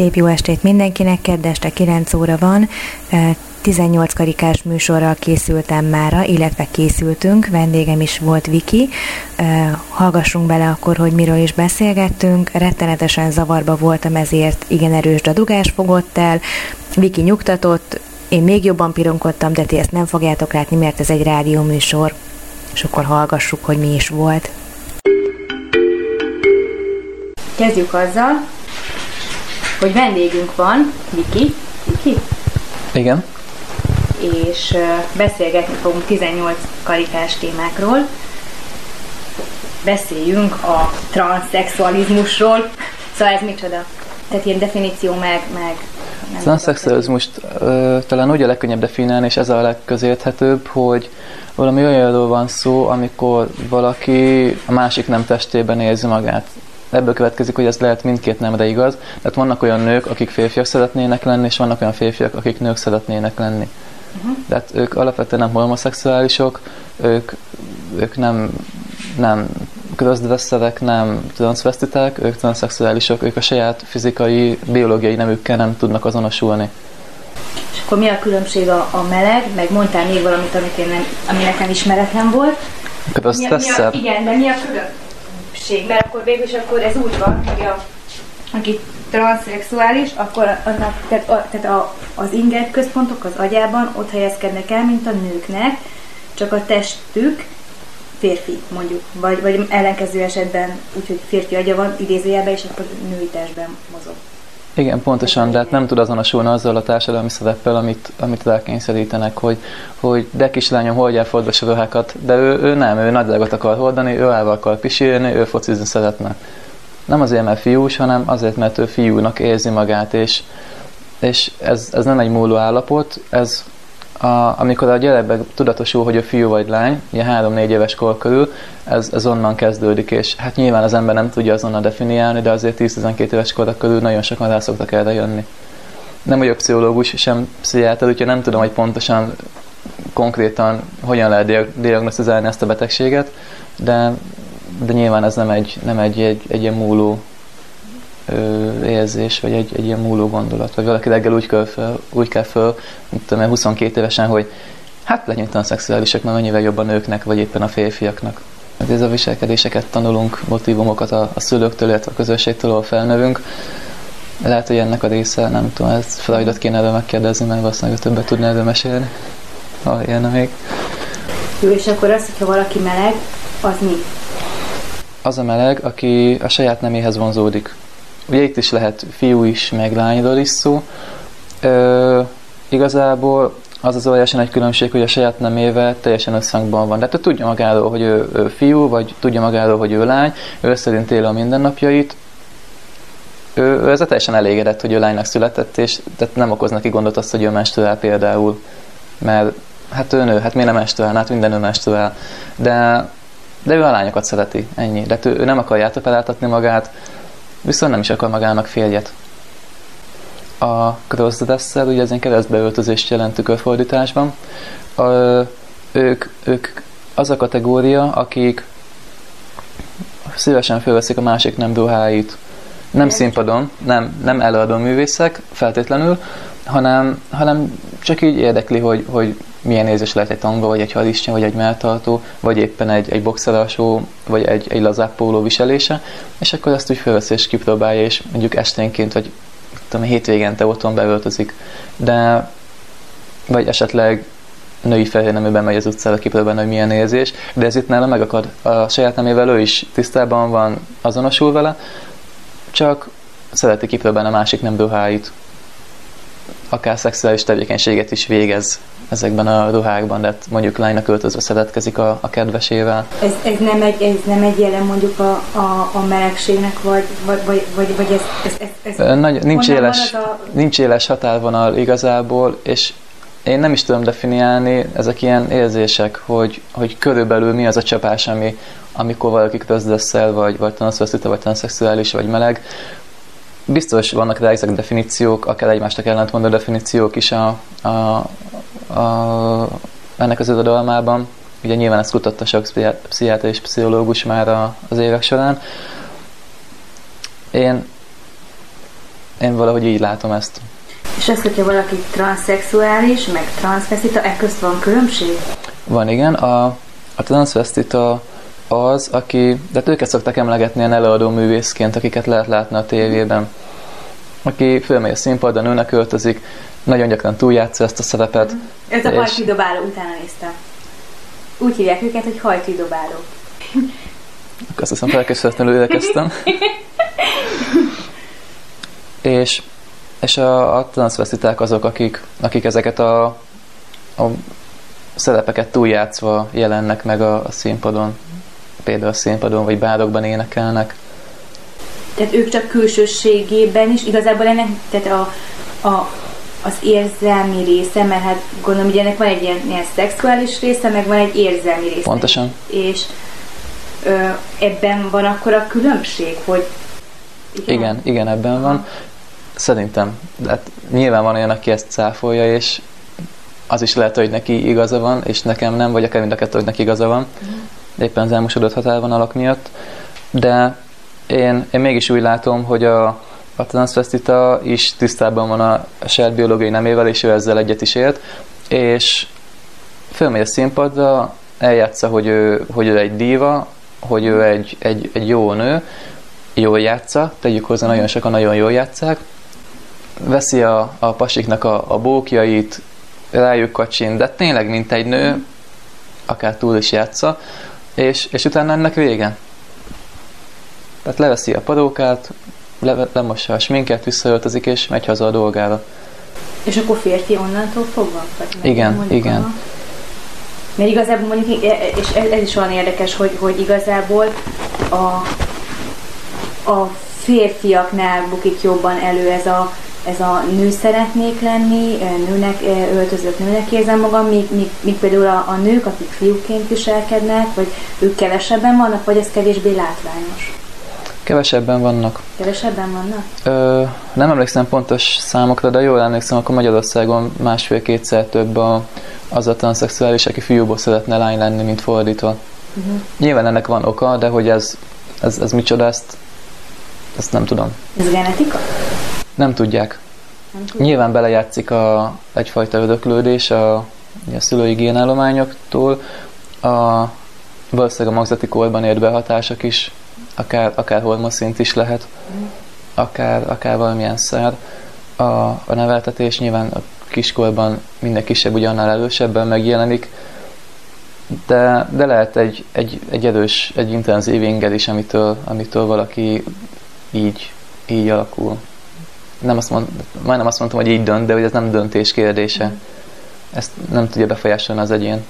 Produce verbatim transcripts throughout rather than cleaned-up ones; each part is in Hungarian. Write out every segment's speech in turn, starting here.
Szép jó estét mindenkinek, kedd este kilenc óra van, tizennyolc karikás műsorral készültem mára, illetve készültünk, vendégem is volt Viki. Hallgassunk bele akkor, hogy miről is beszélgettünk, rettenetesen zavarba voltam, ezért igen erős dadugás fogott el, Viki nyugtatott, én még jobban pironkodtam, de ti ezt nem fogjátok látni, mert ez egy rádió műsor, és akkor hallgassuk, hogy mi is volt. Kezdjük azzal, hogy vendégünk van, Viki. Viki? Igen. És beszélgetni fogunk tizennyolc karikás témákról. Beszéljünk a transzszexualizmusról. Szóval ez micsoda? Tehát ilyen definíció meg... meg a transzszexualizmust ö, talán úgy a legkönnyebb definálni, és ez a legközérthetőbb, hogy valami olyanról van szó, amikor valaki a másik nem testében érzi magát. Ebből következik, hogy ez lehet mindkét nemre igaz. Tehát vannak olyan nők, akik férfiak szeretnének lenni, és vannak olyan férfiak, akik nők szeretnének lenni. Uh-huh. Tehát ők alapvetően nem homoszexuálisok, ők, ők nem, nem crossdresserek, nem transzvestiták, ők transzszexuálisok, ők a saját fizikai, biológiai nemükkel nem tudnak azonosulni. És akkor mi a különbség a, a meleg? Meg mondtál még valamit, amit én nem, ami nekem ismeretlen volt. Crossdresser? Igen, de mi a különbség? Mert akkor végülis akkor ez úgy van, hogy a, aki transzszexuális, akkor annak, tehát, a, tehát a, az inger központok az agyában ott helyezkednek el, mint a nőknek, csak a testük férfi, mondjuk, vagy, vagy ellenkező esetben, úgyhogy férfi agya van idézőjelben, és akkor női testben mozog. Igen, pontosan, de hát nem tud azonosulni azzal a társadalmi szereppel, amit, amit rákényszerítenek, hogy, hogy de kislányom, hordjál fordos ruhákat, de ő, ő nem, ő nagydrágot akar hordani, ő állva akar pisilni, ő focizni szeretne. Nem azért, mert fiús, hanem azért, mert ő fiúnak érzi magát, és, és ez, ez nem egy múló állapot, ez a, amikor a gyerekben tudatosul, hogy a fiú vagy lány, ugye három-négy éves kor körül, ez, ez onnan kezdődik, és hát nyilván az ember nem tudja azonnal definiálni, de azért tíz-tizenkét éves korra körül nagyon sokan rá szoktak erre jönni. Nem vagyok pszichológus, sem pszichiáter, úgyhogy nem tudom, hogy pontosan, konkrétan hogyan lehet diagnosztizálni ezt a betegséget, de, de nyilván ez nem egy, nem egy, egy, egy ilyen múló érzés, vagy egy, egy ilyen múló gondolat, vagy valaki reggel úgy kell föl, úgy kell föl mint tudom, huszonkét évesen, hogy hát legyünk transzszexuálisok, mert mennyivel jobban nőknek, vagy éppen a férfiaknak. Ez a viselkedéseket tanulunk, motívumokat a, a szülőktől, illetve a közösségtől, ahol felnövünk. Lehet, hogy ennek a része, nem tudom, ezt Freudot kéne erről megkérdezni, mert valószínűleg többet tudna erről mesélni, ha élne még. Jó, és akkor az, hogyha valaki meleg, az mi? Az a meleg, aki a saját neméhez vonzódik. Ugye itt is lehet fiú is, meg lányról is szó. Ö, igazából az az óriási nagy különbség, hogy a saját nemével teljesen összhangban van. Tehát ő tudja magáról, hogy ő, ő fiú, vagy tudja magáról, hogy ő lány, ő szerint él a mindennapjait. Ő, ő ezzel teljesen elégedett, hogy ő lánynak született, és tehát nem okoz neki gondot azt, hogy ő menstruál például. Mert hát ő nő, hát miért nem menstruál? Hát minden nő menstruál. De, de ő a lányokat szereti, ennyi. De ő, ő nem akarja átoperáltatni magát, viszont nem is akar magának férjet. A crossdresser, ugye ez egy keresztbeöltözést jelent tükörfordításban, a, ők, ők az a kategória, akik szívesen fölveszik a másik nem ruháit. Nem színpadon, nem, nem előadó művészek feltétlenül, hanem, hanem csak így érdekli, hogy, hogy milyen érzés lehet egy tanga, vagy egy harisnya, vagy egy melltartó, vagy éppen egy, egy boxeralsó, vagy egy, egy lazább póló viselése, és akkor ezt úgy felveszi és kipróbálja, és mondjuk esténként, vagy tudom, hétvégente otthon beöltözik, de vagy esetleg női fehérneműben megy az utcára kipróbálni, hogy milyen érzés, de ez itt nála megakad. A saját nemével ő is tisztában van, azonosul vele, csak szereti kipróbálni a másik nem ruháit. Akár szexuális tevékenységet is végez ezekben a ruhákban, de mondjuk lánynak öltözve szeretkezik a, a kedvesével. Ez, ez, nem egy, ez nem egy jelen mondjuk a, a, a melegségnek, vagy, vagy, vagy, vagy ez... ez, ez, ez Nagy, nincs, éles, a... nincs éles határvonal igazából, és én nem is tudom definiálni, ezek ilyen érzések, hogy, hogy körülbelül mi az a csapás, ami, amikor valaki crossdresser, vagy, vagy transzvesztita, vagy transzszexuális, vagy meleg. Biztos vannak rá ezek definíciók, akár egymásnak ellentmondó definíciók is a, a, a, ennek az irodalmában. Ugye nyilván ezt kutatta sok pszichiáter és pszichológus már a, az évek során. Én Én valahogy így látom ezt. És ez, hogyha valaki transzszexuális, meg transzvesztita, e közt van különbség? Van, igen. A, a transzvesztita az, aki, de őket szoktak emlegetni ilyen előadó művészként, akiket lehet látni a tévében. Aki fölmegy a színpadra, nőnek öltözik, nagyon gyakran túljátsza ezt a szerepet. Mm. Ez a hajtűdobáló, utána néztem. Úgy hívják őket, hogy hajtűdobáló. Akkor azt hiszem, felkészületlenül érekeztem. és és a, a transzvesztiták azok, akik, akik ezeket a, a szerepeket túljátszva jelennek meg a, a színpadon. Például a színpadon, vagy bárokban énekelnek. Tehát ők csak külsőségében is, igazából ennek tehát a, a, az érzelmi része, mert hát gondolom, hogy ennek van egy ilyen, ilyen szexuális része, meg van egy érzelmi része. Pontosan. És ö, ebben van akkor a különbség, hogy... Igen, igen, igen ebben van. Szerintem. Hát nyilván van olyan, aki ezt cáfolja, és az is lehet, hogy neki igaza van, és nekem nem, vagy akár mind a kettő, hogy neki igaza van. Éppen az elmosodott határvonalak miatt. De én, én mégis úgy látom, hogy a, a transzvesztita is tisztában van a saját biológiai nemével, és ő ezzel egyet is élt, és fölmegy a színpadra, eljátsza, hogy ő, hogy ő egy díva, hogy ő egy, egy, egy jó nő, jól játsza, tegyük hozzá, nagyon sokan nagyon jól játszák, veszi a, a pasiknak a, a bókjait, rájuk kacsint, de tényleg mint egy nő, akár túl is játsza, és, és utána ennek vége. Tehát leveszi a parókát, le, lemossa a sminket, visszaöltözik, és megy haza a dolgára. És akkor férfi onnantól fogva? Igen, igen. A... Mert igazából mondjuk, és ez, ez is olyan érdekes, hogy, hogy igazából a, a férfiaknál bukik jobban elő ez a, ez a nő szeretnék lenni, nőnek, öltözött nőnek érzem magam, míg, míg, míg például a, a nők, akik fiúként viselkednek, vagy ők kevesebben vannak, vagy ez kevésbé látványos? Kevesebben vannak. Kevesebben vannak? Ö, nem emlékszem pontos számokra, de jól emlékszem, akkor Magyarországon másfél-kétszer több a, az a transzszexuális, aki fiúból szeretne lány lenni, mint fordítva. Uh-huh. Nyilván ennek van oka, de hogy ez, ez, ez micsoda, ezt, ezt nem tudom. Ez genetika? Nem tudják. Nem tudják. Nyilván belejátszik a, egyfajta öröklődés a, a szülői génállományoktól, a, valószínűleg a magzati korban ért behatások is, akár, akár hormonszint is lehet, akár, akár valamilyen szer. A, a neveltetés nyilván a kiskorban minden kisebb, ugyannál erősebben megjelenik, de, de lehet egy, egy, egy erős, egy intenzív inger is, amitől, amitől valaki így, így alakul. Nem azt mond, majdnem azt mondtam, hogy így dönt, de hogy ez nem döntés kérdése. Ezt nem tudja befolyásolni az egyén.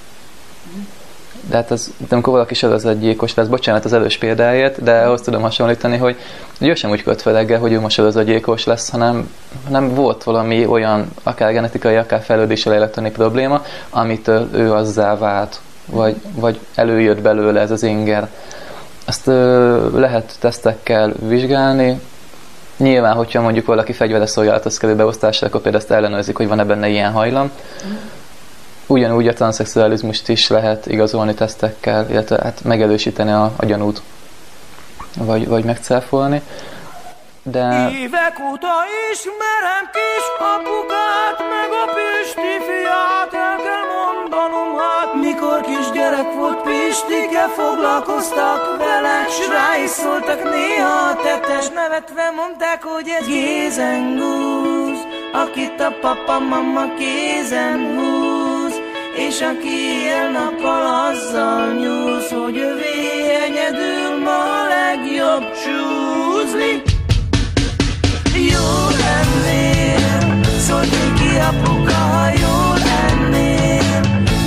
De hát ez, de amikor valaki sorozatgyilkos lesz, bocsánat az erős példáért, de ahhoz tudom hasonlítani, hogy ő sem úgy költ fel reggel, hogy ő most sorozatgyilkos lesz, hanem, hanem volt valami olyan, akár genetikai, akár fejlődéssel életleni probléma, amitől ő azzá vált, vagy, vagy előjött belőle ez az inger. Ezt ö, lehet tesztekkel vizsgálni. Nyilván, hogyha mondjuk valaki fegyveres szolgálathoz kerül beosztásra, akkor például ezt ellenőrzik, hogy van-e benne ilyen hajlam. Ugyanúgy a transzszexualizmust is lehet igazolni tesztekkel, illetve hát megerősíteni a, a gyanút, vagy, vagy megcáfolni. De... Évek óta ismerem kis apukát, meg a Pisti fiát, el kell mondanom hát, mikor kisgyerek volt Pistike, foglalkoztak vele, s rá is szóltak néha a tetes, nevetve mondták, hogy ez gézengúz, akit a papa, mama kézen húz. És aki ilyen nappal azzal nyúlsz, hogy övé egyedül ma a legjobb csúzni. Jó lennél, szólt ki apuka, ha jól lennél,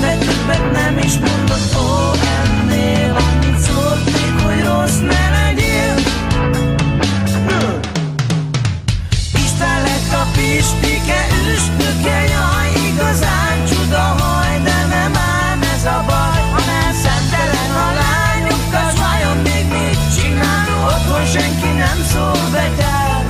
de többet nem is mondott, ó lennél, amit szólt még, hogy rossz ne legyél. István lett a Pistike, üstnöke, jaj, igazán csuda. Senki nem szól betár,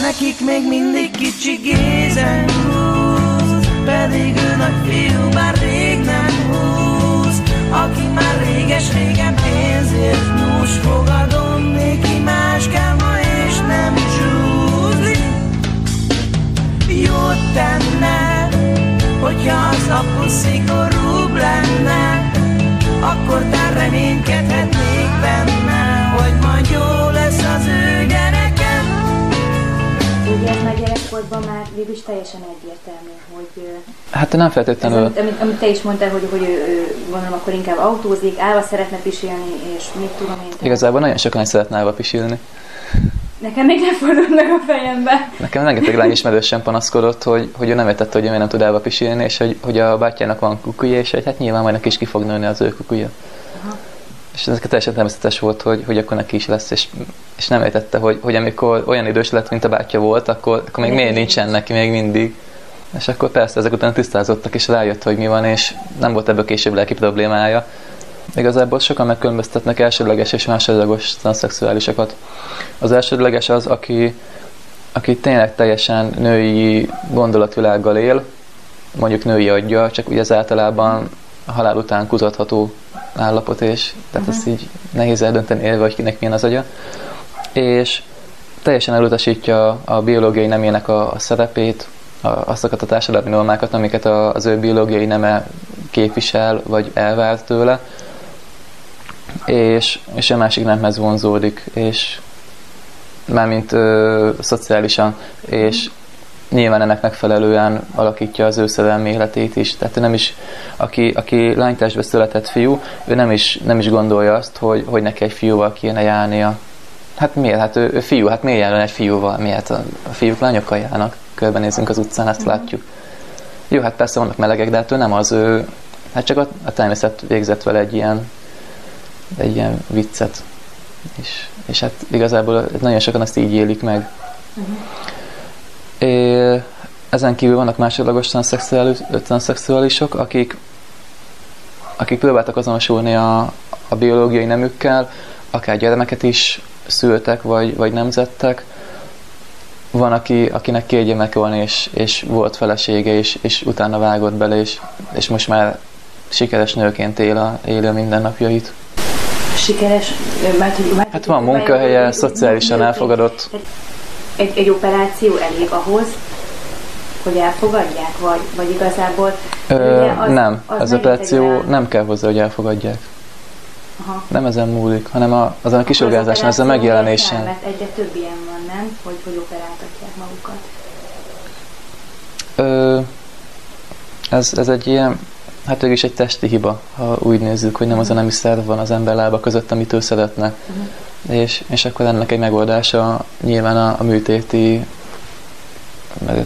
nekik még mindig kicsi gézen húz, pedig ő nagy fiú már rég nem húz, aki már réges-régen pénzért nyús, fogadom, neki más kell ma és nem zsúz. szigorúbb lenne, akkor tán reménykedhetnék benne, hogy majd jó lesz az ő gyerekem. Ugye ez már gyerekkorban már végülis teljesen egyértelmű, hogy... Hát nem feltétlenül... Ez, amit, amit te is mondtál, hogy, hogy ő, gondolom, akkor inkább autózik, állva szeretne pisilni, és mit tudom én... Igazából nagyon sokan szeretne állva pisilni. Nekem még nem fordult meg a fejembe. Nekem rengeteg lány ismerősen panaszkodott, hogy, hogy ő nem értette, hogy ő miért nem tud állva pisilni, és hogy, hogy a bátyjának van kukuja, és hogy hát nyilván majd neki is ki fog nőni az ő kukuja. Aha. És ez teljesen természetes volt, hogy, hogy akkor neki is lesz, és, és nem értette, hogy, hogy amikor olyan idős lett, mint a bátyja volt, akkor, akkor még miért nincsen neki még mindig. És akkor persze ezek után tisztázottak, és rájött, hogy mi van, és nem volt ebből később lelki problémája. Igazából sokan megkülönböztetnek elsődleges és másodlagos transzszexuálisokat. Az elsődleges az, aki, aki tényleg teljesen női gondolatvilággal él, mondjuk női aggyal, csak ugye ez általában halál után kutatható állapot, és tehát uh-huh. ezt így nehéz eldönteni élve, hogy kinek milyen az agya. És teljesen elutasítja a biológiai nemének a, a szerepét, a, azokat a társadalmi normákat, amiket a, az ő biológiai neme képvisel, vagy elvár tőle. És, és a másik nemhez vonzódik, és mármint ö, szociálisan, és nyilván ennek megfelelően alakítja az ő szerelmi életét is. Tehát ő nem is, aki, aki lánytestbe született fiú, ő nem is, nem is gondolja azt, hogy, hogy neki egy fiúval kéne járnia. Hát miért? Hát ő, ő fiú, hát miért járjon egy fiúval? Miért? A fiúk lányokkal járnak. Körbenézünk az utcán, ezt látjuk. Jó, hát persze vannak melegek, de hát ő nem az, ő, hát csak a, a természet végzett vele egy ilyen egy ilyen viccet. És, és hát igazából nagyon sokan ezt így élik meg. Uh-huh. É, ezen kívül vannak másodlagos transzszexuálisok, akik, akik próbáltak azonosulni a, a biológiai nemükkel, akár gyermeket is szültek, vagy, vagy nemzettek. Van, aki, akinek két gyermeke van, és, és volt felesége, és, és utána vágott bele, és, és most már sikeres nőként él a, él a mindennapjait. Sikeres, mert hogy... Mert hát van munkahelye, szociálisan elfogadott. Egy, egy operáció elég ahhoz, hogy elfogadják, vagy, vagy igazából... Ö, az, nem, az, az operáció el... nem kell hozzá, hogy elfogadják. Aha. Nem ezen múlik, hanem a, azon a kisorgázáson, ezen a megjelenésen. Mert egyre több ilyen van, nem? Hogy, hogy operáltatják magukat. Ö, ez, ez egy ilyen... Hát végül is egy testi hiba, ha úgy nézzük, hogy nem az a nemi szerv van az ember lába között, amit ő szeretne. Uh-huh. És, és akkor ennek egy megoldása nyilván a, a műtéti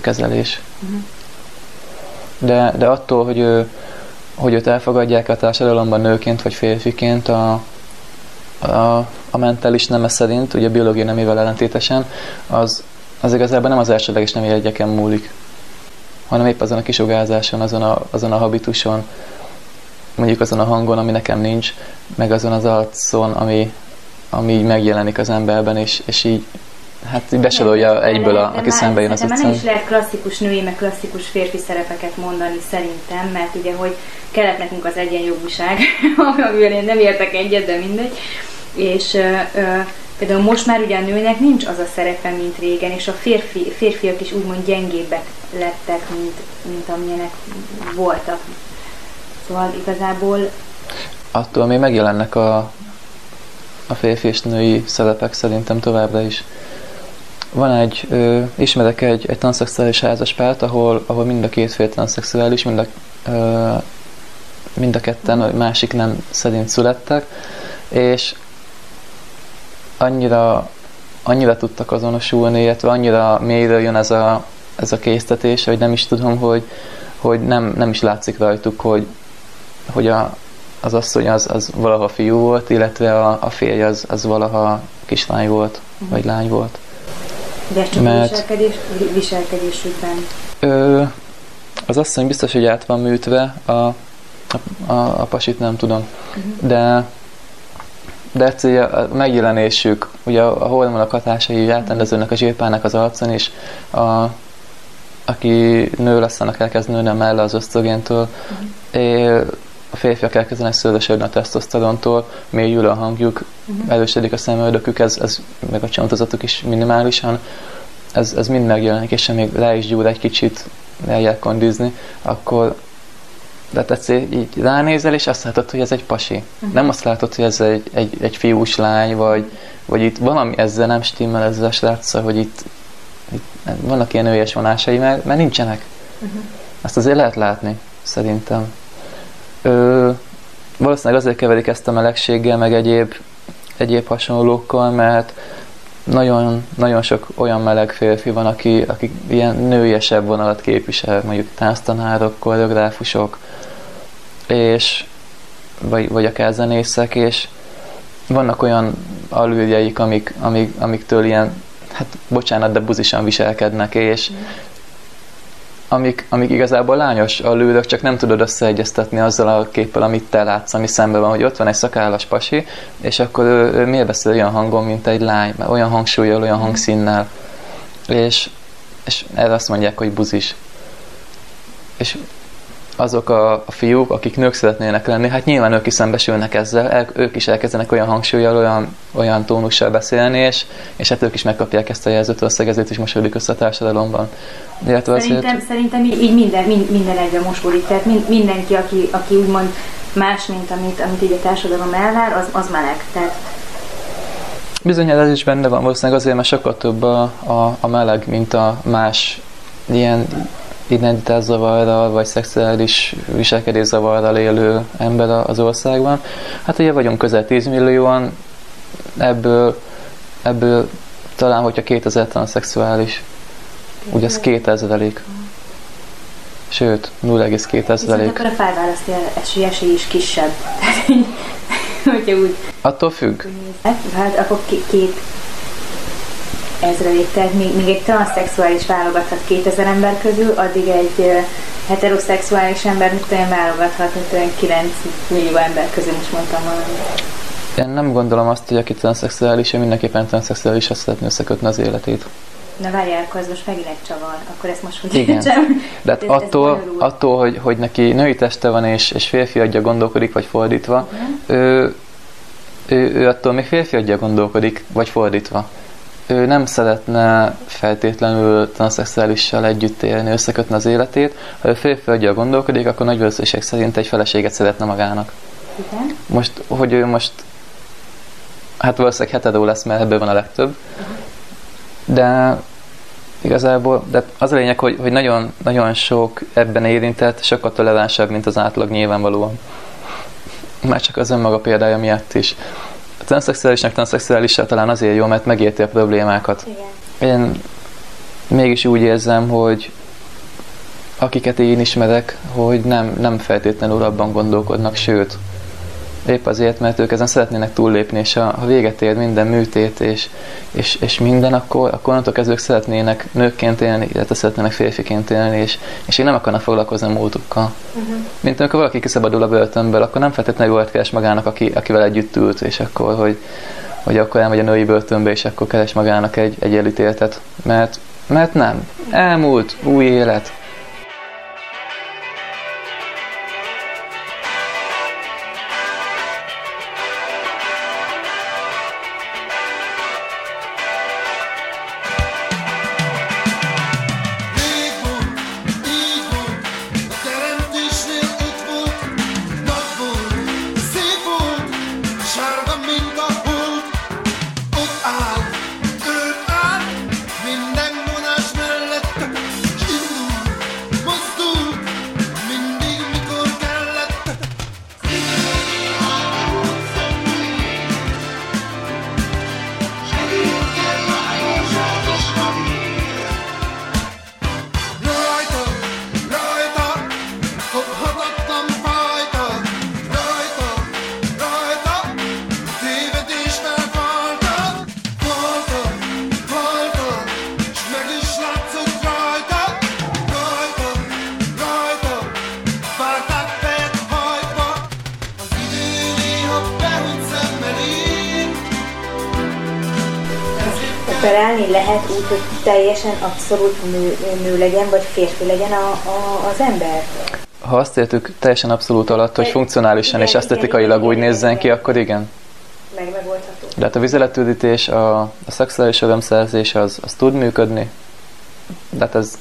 kezelés. Uh-huh. De, de attól, hogy, ő, hogy őt elfogadják a társadalomban nőként vagy férfiként a, a, a mentális neme szerint, ugye a biológia nemével ellentétesen, az, az igazából nem az elsődleges nemi jegyeken múlik, hanem épp azon a kisugárzáson, azon a, azon a habituson, mondjuk azon a hangon, ami nekem nincs, meg azon az arcon, ami, ami így megjelenik az emberben, és, és így, hát így besorolja egyből, a, aki szembe jön az utcán. De már nem is lehet klasszikus női, meg klasszikus férfi szerepeket mondani szerintem, mert ugye, hogy kellett nekünk az egyenjogúság, amivel én nem értek egyet, de mindegy. És ö, ö, például most már ugye a nőnek nincs az a szerepe, mint régen, és a férfi, férfiak is úgymond gyengébbek lettek, mint, mint amilyenek voltak. Szóval igazából... Attól még megjelennek a, a férfi és női szerepek szerintem továbbra is. Van egy, ö, ismerek egy, egy transzszexuális házaspárt, ahol, ahol mind a két fél transzszexuális, mind a, ö, mind a ketten, a másik nem szerint születtek, és annyira, annyira tudtak azonosulni, illetve annyira mélyről jön ez a, ez a késztetés, hogy nem is tudom, hogy, hogy nem, nem is látszik rajtuk, hogy, hogy a, az asszony az, az valaha fiú volt, illetve a, a férj az, az valaha kislány volt, uh-huh. vagy lány volt. De csak mert, viselkedés, viselkedésükben? Ö, az asszony biztos, hogy át van műtve, a, a, a, a pasit nem tudom, uh-huh. de... De egyszerűen a megjelenésük, ugye a hormonok hatásai átrendeződnek a zsírpának az arcon, és a, aki nő lesz, annak elkezd nőni a melle az ösztrogéntől, uh-huh. a férfiak elkezdenek szőrösödni a tesztoszterontól, mélyül a hangjuk, uh-huh. erősödik a szemöldökük, ez, ez, meg a csontozatuk is minimálisan, ez, ez mind megjelenik, és ha még le is gyúr egy kicsit, eljel kondízni, akkor, De tetszé, így ránézel, és azt látod, hogy ez egy pasi. Uh-huh. Nem azt látod, hogy ez egy, egy, egy fiús lány, vagy, vagy itt valami ezzel nem stimmel, ezzel a sráccal, hogy itt, itt vannak ilyen nőies vonásai, mert, mert nincsenek. Uh-huh. Ezt azért lehet látni, szerintem. Ö, valószínűleg azért keverik ezt a melegséggel, meg egyéb, egyéb hasonlókkal, mert nagyon, nagyon sok olyan meleg férfi van, aki, aki ilyen nőiesebb vonalat képvisel, mondjuk tánctanárok, koreográfusok, és, vagy, vagy akár zenészek, és vannak olyan alüljeik, amik, amik, amiktől ilyen, hát bocsánat, de buzisan viselkednek, és amik, amik igazából lányos alülök, csak nem tudod összeegyeztetni azzal a képpel, amit te látsz, ami szembe van, hogy ott van egy szakállas pasi, és akkor ő, ő miért beszél olyan hangon, mint egy lány, olyan hangsúlyjal, olyan hangszínnel, és, és erre azt mondják, hogy buzis. És azok a, a fiúk, akik nők szeretnének lenni, hát nyilván ők is szembesülnek ezzel, el, ők is elkezdenek olyan hangsúlyjal, olyan, olyan tónussal beszélni, és, és hát ők is megkapják ezt a jelzőt, valószínűleg ezért is mosolyodik össze a társadalomban. Szerintem, azért... szerintem így minden, minden egyre mosolik, tehát mindenki, aki, aki úgymond más, mint amit, amit így a társadalom elvár, az, az meleg. Tehát... Bizonyára ez is benne van, valószínűleg azért, mert sokkal több a, a, a meleg, mint a más ilyen identitászavarral, vagy szexuális viselkedészavarral élő ember az országban. Hát ugye vagyunk közel tíz millióan, ebből, ebből talán, hogyha kétezer transzexuális, ugye ez kétezer-elék. Sőt, nulla egész két százalék. Viszont akkor a felválasztja esély is kisebb. Hogyha úgy... Attól függ? Hát akkor két... ezrelék, tehát még, még egy transzszexuális válogathat kétezer ember közül, addig egy uh, heteroszexuális ember mit olyan válogathat, mint olyan kilenc millió ember közül, most mondtam valamit. Én nem gondolom azt, hogy aki transzszexuális, én mindenképpen transzszexuális, azt szeretné összekötni az életét. Na várjál, akkor ez most megint egy csavar, akkor ezt most hogy értsem. De hát ez, attól, ez attól hogy, hogy neki női teste van és, és férfi agya gondolkodik, vagy fordítva, uh-huh. ő, ő, ő attól még férfi agya gondolkodik, vagy fordítva. Ő nem szeretne feltétlenül transzexuálissal együtt élni, összekötni az életét. Ha ő férfi aggyal gondolkodik, akkor nagy valószínűség szerint egy feleséget szeretne magának. Igen. Most, hogy ő most, hát valószínűleg hetero lesz, mert ebből van a legtöbb. De igazából, de az a lényeg, hogy, hogy nagyon, nagyon sok ebben érintett, sokkal toleránsabb, mint az átlag nyilvánvalóan. Már csak az önmaga példája miatt is. A transzszexuálisnak transzszexuálissal talán azért jó, mert megérti a problémákat. Igen. Én mégis úgy érzem, hogy akiket én ismerek, hogy nem, nem feltétlenül abban gondolkodnak, sőt, épp azért, mert ők ezen szeretnének túllépni, és ha, ha véget ér minden műtét, és, és, és minden, akkor, akkor onnantól kezdve ők szeretnének nőkként élni, illetve szeretnének férfiként élni, és, és én nem akarnak foglalkozni a múltukkal. Uh-huh. Mint amikor valaki kiszabadul a börtönből, akkor nem feltétlenül jól keres magának, aki, akivel együtt ült, és akkor, hogy, hogy akkor elmegy a női börtönbe, és akkor keres magának egy, egy elítéltet. Mert, mert nem. Elmúlt, új élet. Találni lehet úgy, hogy teljesen abszolút nő, nő legyen, vagy férfi legyen a, a, az ember? Ha azt értük teljesen abszolút alatt, hogy funkcionálisan igen, és esztetikailag úgy nézzen ki, akkor igen. Meg megoldható. De hát a vizeletüldítés, a, a szexuális örömszerzés az, az tud működni. De hát ez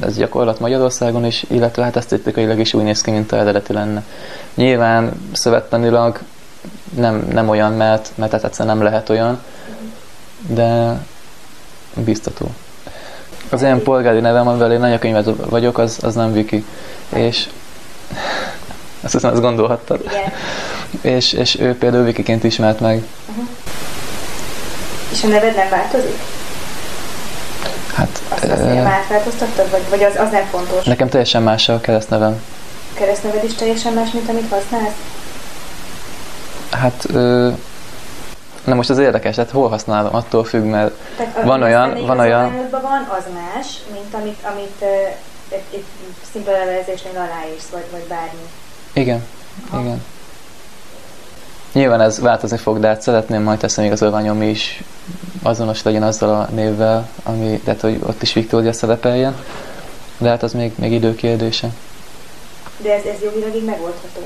ez gyakorlat Magyarországon is, illetve hát esztétikailag is úgy néz ki, mint a eredeti lenne. Nyilván szövettanilag nem, nem olyan, mert, mert hát egyszerűen nem lehet olyan, de biztató. Az én polgári nevem, amivel én anyakönyvben vagyok, az, az nem Viki. És azt hiszem, ezt gondolhattad. és, és ő például Vikiként ismert meg. Uh-huh. És a neved nem változik? Hát... Azt, azt nem átváltoztattad? Vagy, vagy az, az nem fontos? Nekem teljesen más a keresztnevem. A keresztneved is teljesen más, mint amit használsz? Hát... Ö... Na most az érdekes, hát hol használom, attól függ, mert tehát, van olyan... Van olyan... van, az más, mint amit, amit uh, itt szimpla levelezésnél aláírsz, vagy, vagy bármi. Igen, ha. igen. Nyilván ez változni fog, de hát szeretném majd a személyigazolványom is azonos legyen azzal a névvel, ami, tehát hogy ott is Viktória szerepeljen, de hát az még, még időkérdése. De ez, ez jogilag megoldható?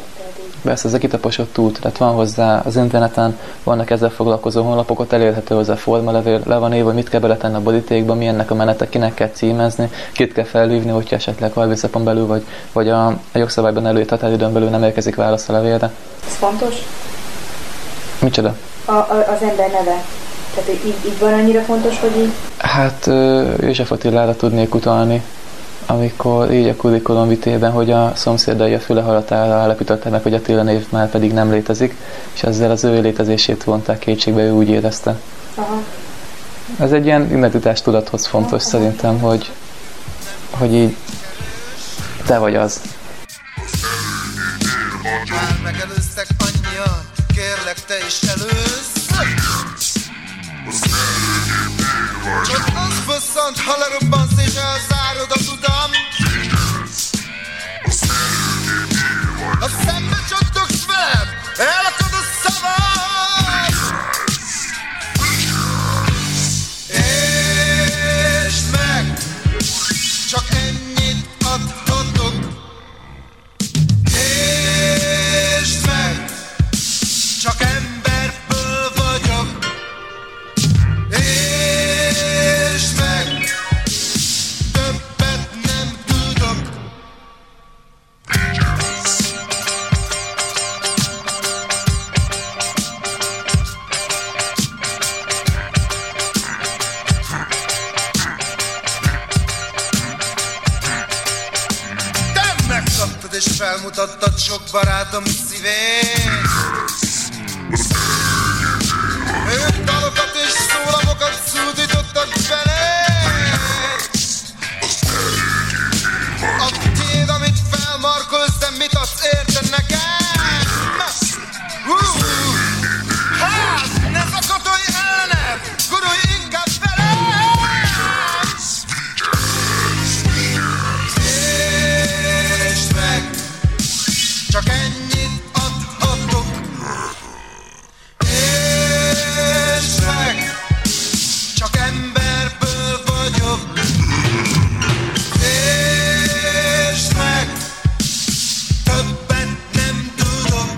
Így... Persze, ez a kitaposott út, tehát van hozzá az interneten, vannak ezzel foglalkozó honlapok, ott elérhető hozzá formalevél, le van írva, hogy mit kell beletenni a borítékba, milyennek a menete, kinek kell címezni, kit kell felhívni, hogyha esetleg harminc napon belül, vagy, vagy a, a jogszabályban előírt határidőn belül nem érkezik válasz a levélre. Ez fontos? Micsoda? A, a, az ember neve. Tehát így, így van annyira fontos, hogy így? Hát József Attilára tudnék utalni, amikor így a kurikulum vitében, hogy a szomszédai a fülehalatára állapították meg, hogy Attila név már pedig nem létezik, és ezzel az ő létezését vonták kétségbe, ő úgy érezte. Aha. Ez egy ilyen identitás tudathoz fontos. Aha. Szerintem, hogy, hogy így te vagy az. Kérlek, te is előzz! Csak az bosszant, ha lerobbansz és elzárod a tudam! A szembe csontogsz velem, elakad a szavam! Értsd meg! Csak ennyit adhatok! Értsd meg! Csak emberből vagyok. Értsd meg, többet nem tudok. Te megkaptad és felmutattad sok barátom szívét. Ők dalokat és szólamokat szúdítottak belét. A téd, amit felmarkolsz, de mit azt érted nekem? Hú, hát, ne szakadolj ellenem, gurulj inkább velem! Értsd meg, csak ennyit adhatok. Értsd meg, csak emberből vagyok. Értsd meg, többet nem tudok.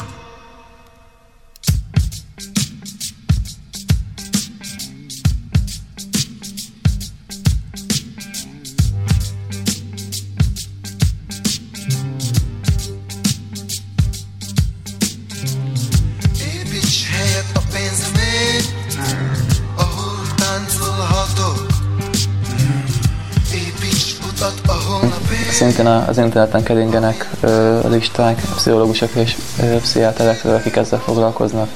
Építs helyet a pénzben, ahol táncolhatok. Építs utat, ahol napér. Szintén az interneten keringenek ö, listák, pszichológusok és ö, pszichiáterekről, akik ezzel foglalkoznak.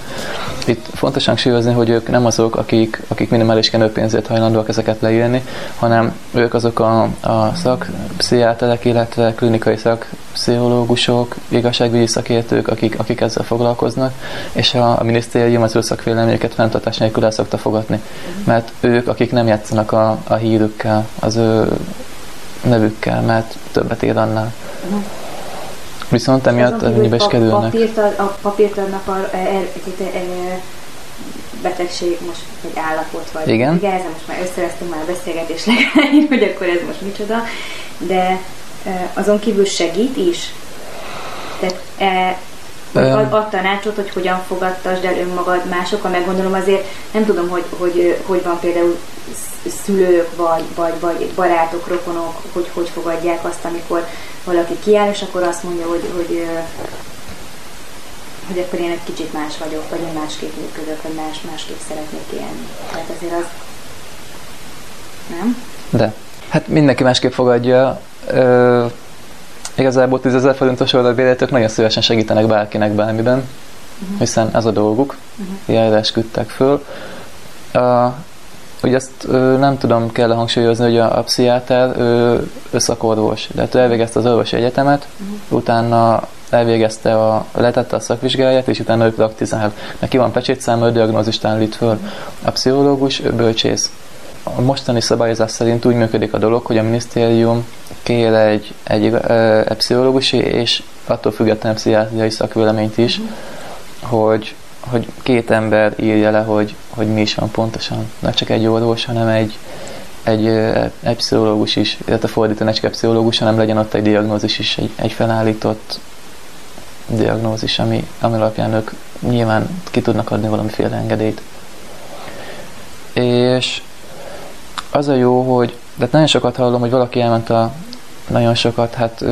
Itt fontos hangsúlyozni, hogy ők nem azok, akik, akik minimális kenőpénzért hajlandóak ezeket leírni, hanem ők azok a, a szakpszichiáterek, illetve klinikai szakpszichológusok, igazságügyi szakértők, akik, akik ezzel foglalkoznak, és a, a minisztérium az ő szakvéleményeket fenntartás nélkül el szokta fogadni, mert ők, akik nem játszanak a, a hírükkel, az ő nevükkel, mert többet ér annál. Viszont emiatt ennyibe is kerülnek. A papírt adnak a betegség, most egy állapot vagy. Igen. Igen, ezzel most már összereztünk már a beszélgetés legalább, hogy akkor ez most micsoda. De azon kívül segít is? Tehát e, ad, ad tanácsot, hogy hogyan fogadtasd el önmagad másokkal, meg gondolom azért, nem tudom, hogy, hogy, hogy van például szülők, vagy, vagy, vagy barátok, rokonok, hogy hogy fogadják azt, amikor valaki kiáll, és akkor azt mondja, hogy, hogy, hogy akkor én egy kicsit más vagyok, vagy én másképp működök, vagy más, másképp szeretnék élni. Tehát azért az... Nem? De. Hát mindenki másképp fogadja. Ö, igazából tízezer forintos oldalbérletök nagyon szívesen segítenek bárkinek bármiben, uh-huh. hiszen ez a dolguk. Uh-huh. Ilyenre esküdtek föl. A, Ugye ezt ö, nem tudom, kell hangsúlyozni, hogy a, a pszichiáter szakorvos. Tehát ő elvégezte az orvosi egyetemet, uh-huh. utána elvégezte a, letette a szakvizsgáját, és utána ő praktizál. Neki van pecsétszáma, ő diagnózist állít föl. Uh-huh. A pszichológus, ő bölcsész. A mostani szabályozás szerint úgy működik a dolog, hogy a minisztérium kér egy, egy, egy, egy pszichológusi és attól függetlenül pszichiátriai szakvéleményt is, uh-huh. hogy hogy két ember írja le, hogy, hogy mi is van pontosan. Nem csak egy orvos, hanem egy, egy, egy pszichológus is, illetve fordítva ne csak egy pszichológus, hanem legyen ott egy diagnózis is, egy, egy felállított diagnózis, ami, ami alapján ők nyilván ki tudnak adni valamiféle engedélyt. És az a jó, hogy de nagyon sokat hallom, hogy valaki elment a nagyon sokat, hát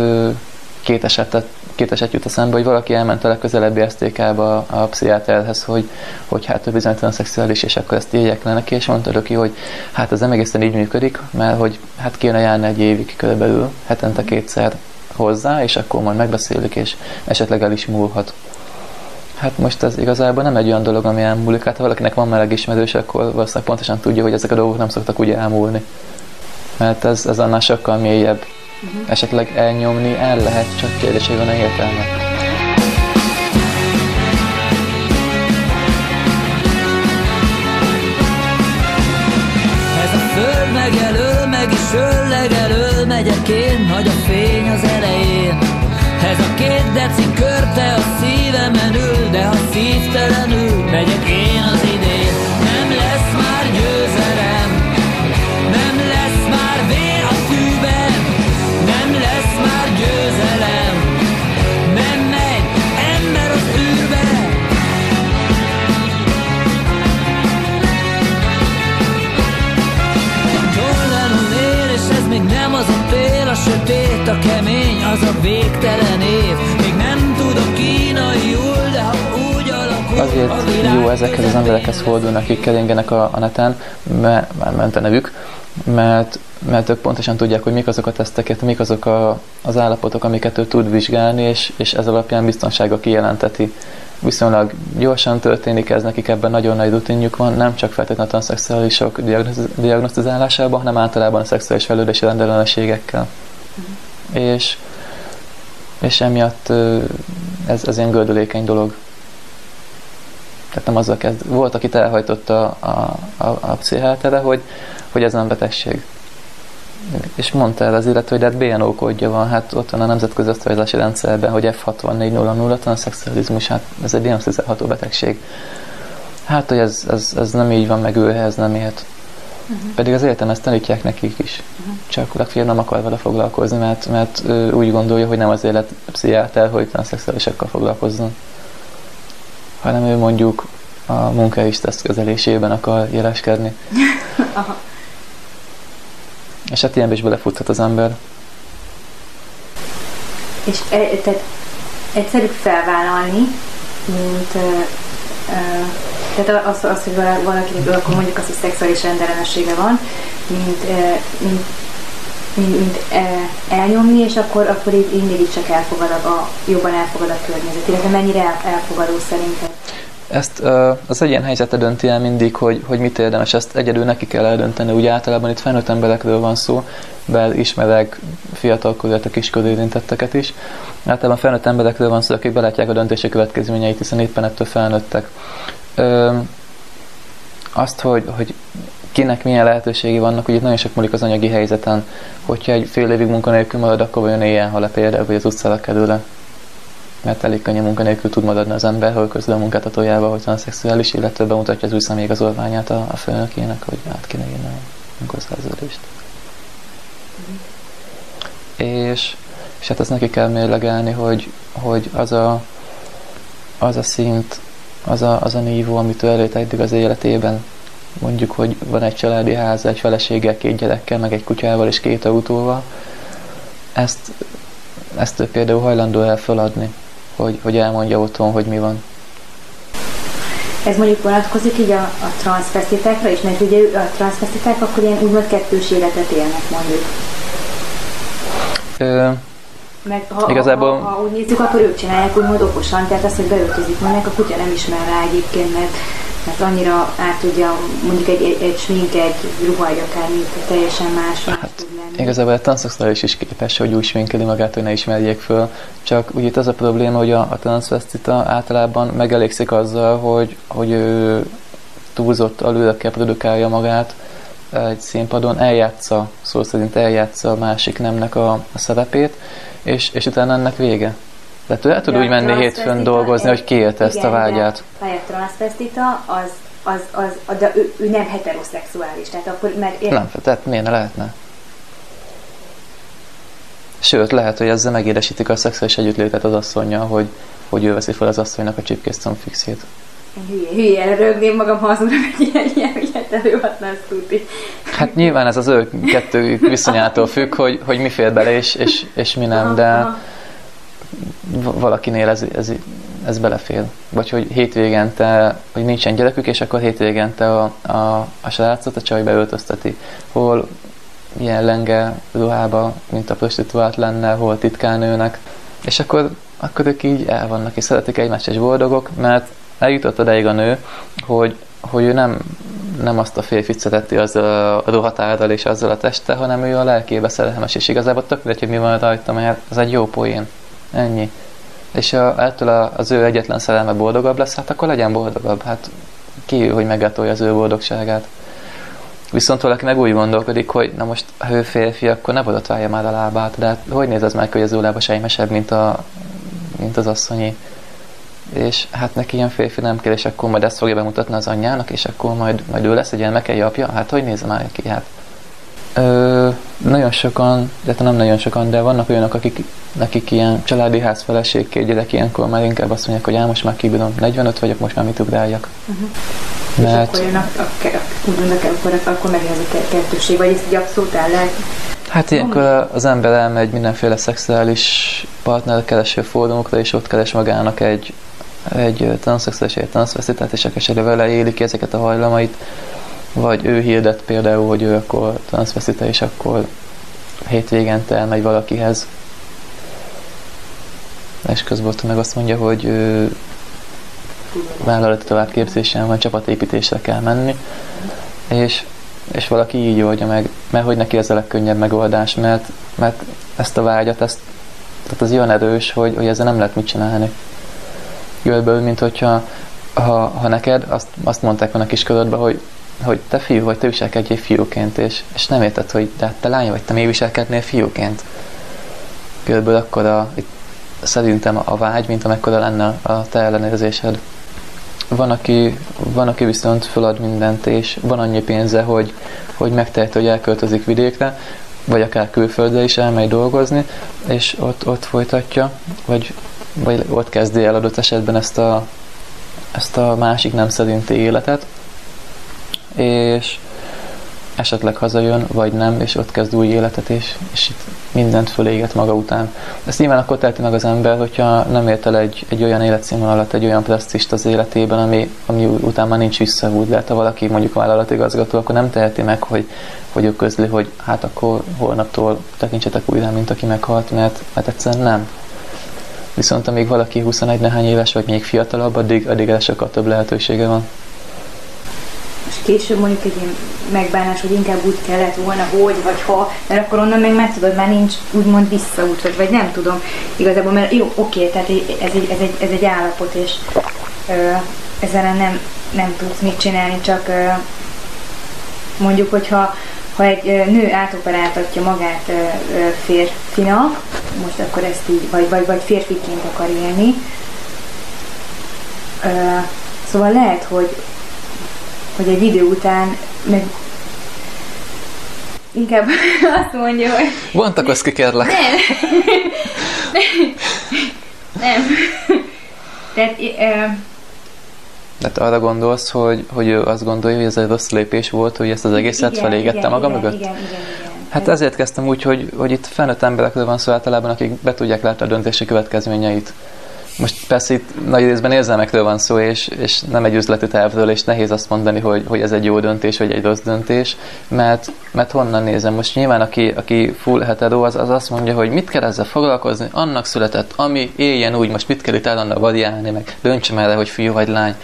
két esetet két eset jut eszembe, hogy valaki elment a legközelebbi esztékába a, a pszichiáterhez, hogy, hogy hát ő bizonytalan szexuális, és akkor ezt írják le neki, és mondta neki, hogy hát ez nem egészen így működik, mert hogy hát kéne járni egy évig körülbelül, hetente kétszer hozzá, és akkor majd megbeszélik, és esetleg el is múlhat. Hát most ez igazából nem egy olyan dolog, ami elmúlik, hát ha valakinek van meleg ismerős, akkor valószínűleg pontosan tudja, hogy ezek a dolgok nem szoktak úgy elmúlni. Mert ez, ez annál sokkal mélyebb. Uh-huh. Esetleg elnyomni el lehet, csak kérdésében van értelme. Ez a föld megelő, meg is öllegelő, megyek én, hagy a fény az elején. Ez a két deci körte a szívemen ül, de ha szívtelenül megyek én az idén. Nem lesz már győzelem, nem lesz már vér a tűben, nem lesz már győzelem, nem megy ember az űrbe. Csollanul ér, és ez még nem az a tél, a sötét, a kemény, az a végtelen év. Még nem tudok kínaiul, de ha úgy alakul, azért jó ezekhez az emberekhez fordulnak, akik keringenek a, a neten, mert már ment a nevük, mert mert ők pontosan tudják, hogy mik azok a tesztek, mik azok a, az állapotok, amiket ő tud vizsgálni, és, és ez alapján biztonsága kijelenteti. Viszonylag gyorsan történik ez, nekik ebben nagyon nagy rutinjuk van, nem csak feltétlenül a szexuálisok diagnosztizálásában, hanem általában a szexuális fejlődési rendellenességekkel. Mm. És, és emiatt ez, ez ilyen gördülékeny dolog. Tehát nem azzal kezd. Volt, akit elhajtott a, a, a, a pszichiátere, hogy, hogy ez nem betegség. És mondta el az illető, hogy hát bé en o kódja van, hát ott van a nemzetközi osztályozási rendszerben, hogy ef hatvannégy nulla nulla, a szexualizmus, hát ez egy diagnosztizálható betegség. Hát, hogy ez, ez, ez nem így van, meg ő ehhez nem ért. Uh-huh. Pedig az életem ezt tanítják nekik is. Uh-huh. Csak a fiam nem akar vele foglalkozni, mert, mert úgy gondolja, hogy nem az élet pszichiáter, hogy a szexuálisokkal foglalkozzon. Hanem ő mondjuk a munka és teszt kezelésében akar jeleskedni. Aha. És hát ilyenbe is belefuthat az ember. És e, tehát egyszerűbb felvállalni, mint e, e, tehát az, az, hogy valakinek akkor mondjuk az, hogy szexuális rendellenessége van, mint, e, mint, mint, mint e, elnyomni, és akkor, akkor így, így még így csak elfogad a, jobban elfogad a környezet. Illetve mennyire el, elfogadó szerinted? Ezt az egyén helyzete dönti el mindig, hogy, hogy mit érdemes, ezt egyedül neki kell eldönteni. Úgy általában itt felnőtt emberekről van szó, bár ismerek fiatalkorú, illetve kiskörű érintetteket is. Általában felnőtt emberekről van szó, akik belátják a döntési következményeit, hiszen éppen ettől felnőttek. Ö, azt, hogy, hogy kinek milyen lehetőségi vannak, ugye nagyon sok múlik az anyagi helyzeten. Hogyha egy fél évig munkanélkül marad, akkor vajon éjjel hal-e például, vagy az utcára kerül-e? Mert elég könnyen munkanélkül tud maradni az ember, ha ő közül a munkáltatójával, hogy van szexuális, illetve bemutatja az új személyigazolványát a, a főnökének, hogy át kéne írni a munkaszerződést. Mm. És, és hát ezt neki kell mérlegelni, hogy, hogy az, a, az a szint, az a, az a nívó, amit ő elért eddig az életében, mondjuk, hogy van egy családi ház, egy feleséggel, két gyerekkel, meg egy kutyával és két autóval, ezt, ezt ő például hajlandó el feladni, hogy, hogy elmondja otthon, hogy mi van. Ez mondjuk vonatkozik így a, a transzvesztitákra is, mert ugye a transzvesztiták akkor ilyen úgymond kettős életet élnek, mondjuk. Ö, Meg ha, igazából... ha, ha úgy nézzük, akkor ők csinálják úgymond okosan, tehát az, hogy beöltözik mondják, a kutya nem ismer rá egyébként, mert, mert annyira át tudja, mondjuk egy, egy, egy smink, egy ruha, egy akármit, teljesen más, hát, más tud lenni. Igazából a transzszexuális is képes, hogy úgy sminkeli magát, hogy ne ismerjék föl, csak úgy itt az a probléma, hogy a, a transzvesztita általában megelégszik azzal, hogy, hogy ő túlzott alülökkel produkálja magát, egy színpadon eljátsza, szó szerint eljátsza a másik nemnek a, a szerepét, és, és utána ennek vége. Tehát ő el tud de úgy menni hétfőn dolgozni, egy, hogy kiélte ezt igen, a vágyát. Ha egy transzvesztita, az, az, az, de ő, ő nem heteroszexuális, tehát akkor mert ér... Nem, tehát miért ne lehetne? Sőt, lehet, hogy ezzel megédesítik a szexuális együttlétet az asszonnyal, hogy, hogy ő veszi fel az asszonynak a csipkészcomfixét. Hülye, hülye, rögném magam hazudra, hogy ilyen, ilyen, ilyet előhatnálsz tudni. Hát nyilván ez az ő kettő viszonyától függ, hogy, hogy mi fér bele, és, és, és mi nem, de valakinél ez, ez, ez belefér. Vagy hogy hétvégente, hogy nincsen gyerekük, és akkor hétvégente a, a, a srácot a csaj beöltözteti. Hol ilyen lenge ruhába, mint a prostituált lenne, hol titkárnőnek. És akkor, akkor ők így el vannak, és szeretik egymást, és boldogok, mert eljutott odáig a nő, hogy, hogy ő nem, nem azt a férfit szereti azzal a ruhatárral és azzal a testtel, hanem ő a lelkébe szerelmes, és igazából tök mindegy, hogy mi van rajta, mert ez egy jó poén. Ennyi. És a, ettől az ő egyetlen szerelme boldogabb lesz, hát akkor legyen boldogabb. Hát ki ő, hogy meggátolja az ő boldogságát. Viszont valaki meg úgy gondolkodik, hogy na most, ha ő férfi, akkor ne oda válja már a lábát, de hát hogy néz az meg, hogy az ő lába sejmesebb, mint, a, mint az asszonyi. És hát neki ilyen férfi nem kell, és akkor majd ezt fogja bemutatni az anyjának, és akkor majd, majd ő lesz egy gyermekei apja. Hát hogy nézze már ki? Hát. Ö, nagyon sokan, de nem nagyon sokan, de vannak olyanok, akik, akik ilyen családi ház, feleség, két gyerek, ilyenkor már inkább azt mondják, hogy á, most már kibírom, negyvenöt vagyok, most már mit ugráljak. Uh-huh. Mert... És akkor jön a, a, a, a, akkor megint ez a kettőség, vagy ezt így abszolút el lehet. Hát ilyenkor az ember elmegy mindenféle szexuális partnerkereső fórumokra, és ott keres magának egy egy transzszexuális, egy transzvesztitát, és esetleg vele éli ki ezeket a hajlamait, vagy ő hirdet például, hogy ő akkor transzvesztita, és akkor hétvégente elmegy valakihez. És közben meg azt mondja, hogy ő vállalati továbbképzésen van, csapatépítésre kell menni, és, és valaki így oldja meg, mert hogy neki ez a legkönnyebb megoldás, mert, mert ezt a vágyat, ezt, tehát az olyan erős, hogy, hogy ezzel nem lehet mit csinálni. Jölből, mint hogyha ha, ha neked azt, azt mondták van a kiskorodban, hogy, hogy te fiú vagy, te viselkedjél fiúként, és, és nem érted, hogy de te lány vagy, te miért viselkednél fiúként. Jölből akkora, itt, szerintem a vágy, mint amekkora lenne a te ellenőrzésed. Van aki, van, aki viszont fölad mindent, és van annyi pénze, hogy, hogy megtehet, hogy elköltözik vidékre, vagy akár külföldre is elmegy dolgozni, és ott, ott folytatja, vagy vagy ott kezdi el adott esetben ezt a, ezt a másik nem szerinti életet, és esetleg hazajön, vagy nem, és ott kezd új életet, és, és itt mindent föléget maga után. Ezt nyilván akkor teheti meg az ember, hogyha nem ért el egy, egy olyan életszínvonalat, egy olyan presztízst az életében, ami, ami után már nincs visszaút. De ha valaki mondjuk vállalatigazgató, akkor nem teheti meg, hogy, hogy ő közli, hogy hát akkor holnaptól tekintsetek újra, mint aki meghalt, mert, mert egyszerűen nem. Viszont amíg valaki huszonegy nehány éves, vagy még fiatalabb, addig, addig el sokkal több lehetősége van. És később mondjuk egy ilyen megbánás, hogy inkább úgy kellett volna, hogy vagy ha, mert akkor onnan meg már tudod, már nincs úgymond visszaút, vagy, vagy nem tudom igazából, mert jó, oké, tehát ez egy, ez egy, ez egy állapot, és ö, ezzel nem, nem tudsz mit csinálni, csak ö, mondjuk, hogyha ha egy nő átoperáltatja magát férfinak, most akkor ezt így, vagy, vagy, vagy férfiként akar élni. Szóval lehet, hogy, hogy egy idő után meg inkább azt mondja, hogy... Bontakozz ki, kérlek! Nem! Nem! Nem. Tehát... Tehát arra gondolsz, hogy, hogy ő azt gondolja, hogy ez egy rossz lépés volt, hogy ezt az egészet felégette maga igen, mögött? Igen, igen, igen. Hát ezért kezdtem úgy, hogy, hogy itt felnőtt emberekről van szó általában, akik be tudják látni a döntési következményeit. Most persze itt nagy részben érzelmekről van szó, és, és nem egy üzleti tervről, és nehéz azt mondani, hogy, hogy ez egy jó döntés, vagy egy rossz döntés, mert, mert honnan nézem? Most nyilván aki, aki full hetero, az, az azt mondja, hogy mit kell ezzel foglalkozni, annak született, ami éljen úgy, most mit kell itt állandóan variálni, meg döntsem erre, hogy fiú vagy lány.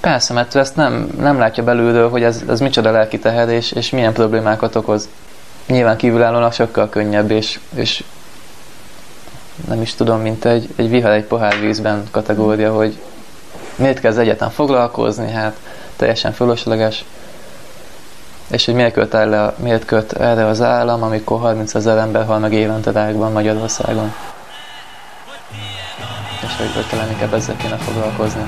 Persze, mert ezt nem, nem látja belülről, hogy ez, ez micsoda lelki teher, és, és milyen problémákat okoz. Nyilván kívülállónak sokkal könnyebb, és, és nem is tudom, mint egy, egy vihar egy pohár vízben kategória, hogy miért kezd egyáltalán foglalkozni, hát teljesen fölösleges, és hogy miért költ, el, miért költ erre az állam, amikor harmincezer ember hal meg évente rákban Magyarországon. És hogy, hogy talán inkább ezzel kéne foglalkozni.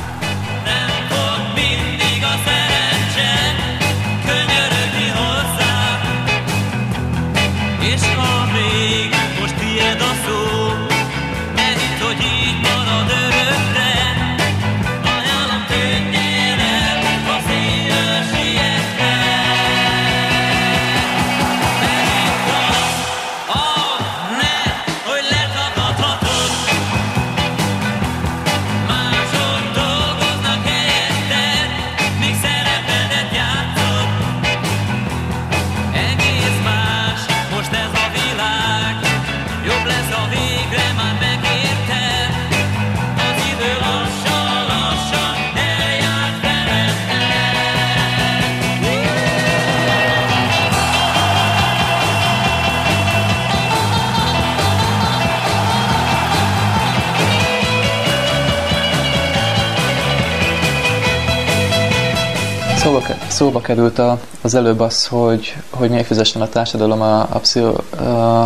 Szóba került az előbb az, hogy, hogy miért fizessen a társadalom a, a, pszicho, a,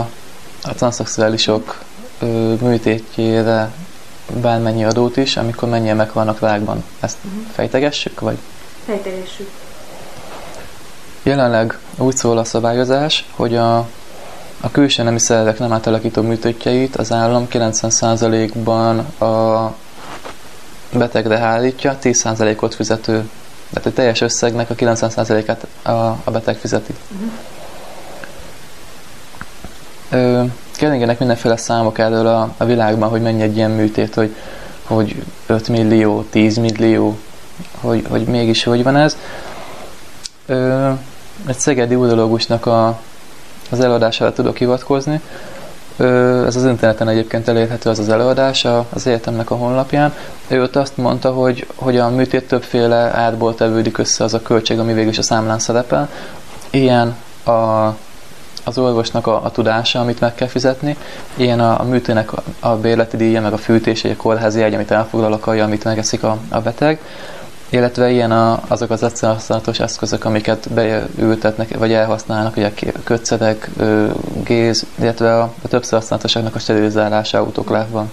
a transzszexuálisok műtétjére bármennyi adót is, amikor mennyien meghalnak rákban. Ezt fejtegessük, vagy? Fejtegessük. Jelenleg úgy szól a szabályozás, hogy a, a külső nemi szervek nem átalakító műtétjeit az állam kilencven százalékban a betegre hárítja, tíz százalékot fizető. Tehát a teljes összegnek a kilencven százalékát a, a beteg fizeti. Uh-huh. Keringenek mindenféle számok erről a, a világban, hogy mennyi egy ilyen műtét, hogy, hogy öt millió, tíz millió, hogy, hogy mégis hogy van ez. Ö, egy szegedi urológusnak a, az előadására tudok hivatkozni. Ö, ez az interneten egyébként elérhető az az előadás az egyetemnek a honlapján. Ő ott azt mondta, hogy, hogy a műtét többféle árból tevődik össze az a költség, ami végül is a számlán szerepel. Ilyen a, az orvosnak a, a tudása, amit meg kell fizetni, ilyen a, a műtőnek a, a bérleti díja, meg a fűtés, egy kórházi ágy, amit elfoglal a kaja, amit megeszik a, a beteg, illetve ilyen a, azok az egyszer használatos eszközök, amiket beültetnek, vagy elhasználnak, ugye a kötszerek, géz, illetve a, a többször használatosaknak a sterilizálása autoklávban.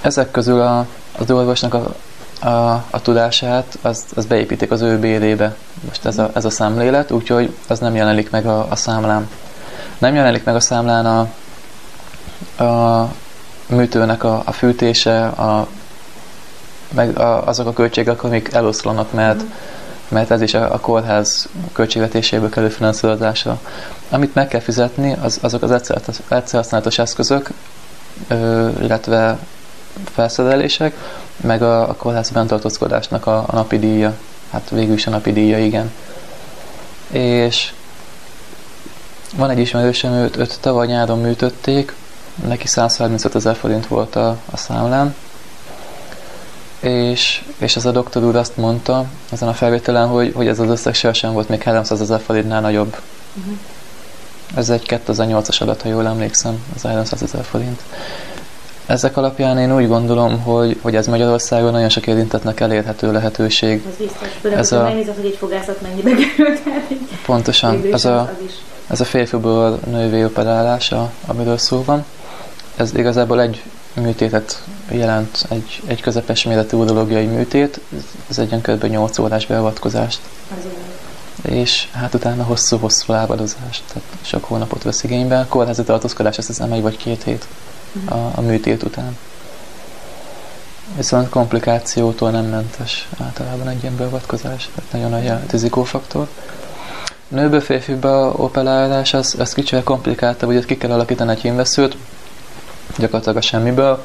Ezek közül a, az orvosnak a, a, a tudását, azt az beépítik az ő bérébe. Most ez a, ez a szemlélet, úgyhogy az nem jelenik meg a, a számlán. Nem jelenik meg a számlán a, a műtőnek a, a fűtése, a meg a, azok a költségek, amik eloszlanak, mert, mert ez is a, a kórház költségvetéséből kerül finanszírozásra. Amit meg kell fizetni, az, azok az egyszer, egyszer használatos eszközök, ö, illetve felszerelések, meg a, a kórház bentartózkodásnak a, a napi díja. Hát végül is a napi díja, igen. És van egy ismerősöm, őt, őt tavaly nyáron műtötték, neki száz harmincöt ezer forint volt a, a számlán. És, és ez a doktor úr azt mondta ezen a felvételen, hogy, hogy ez az összeg sem volt még háromszázezer forintnál nagyobb. Uh-huh. Ez egy kétezer-nyolcas adat, ha jól emlékszem, az háromszázezer forint. Ezek alapján én úgy gondolom, hogy, hogy ez Magyarországon nagyon sok érintetnek elérhető lehetőség. Ez biztos, főleg az, hogy egy fogászat mennyibe került. Pontosan, ez a, a férfiből nővé operálása, amiről szó van. Ez igazából egy műtétet jelent, egy, egy közepes méretű urológiai műtét, ez egy kb. nyolc órás beavatkozást. És hát utána hosszú-hosszú lábadozást, tehát sok hónapot vesz igénybe. A kórházi tartózkodás, azt hiszem, egy vagy két hét a, a műtét után. viszont komplikációtól nem mentes általában egy ilyen beavatkozás, tehát nagyon nagy a rizikófaktor. Nőből férfibe operálás, az, az kicsivel komplikáltabb, hogy ki kell alakítani egy hímveszőt, gyakorlatilag a semmiből.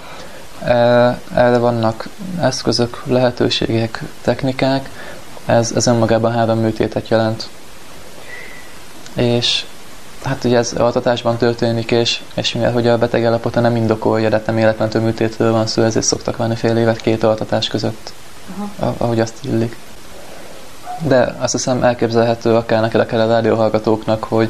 Erre vannak eszközök, lehetőségek, technikák, ez, ez önmagában három műtétet jelent. És hát ugye ez altatásban történik, és, és mivel hogy a beteg állapota nem indokolja, de nem életmentő műtétről van szó, ezért szoktak várni fél évet két altatás között, Aha. ahogy azt illik. De azt hiszem elképzelhető akár neked, akár a rádióhallgatóknak, hogy,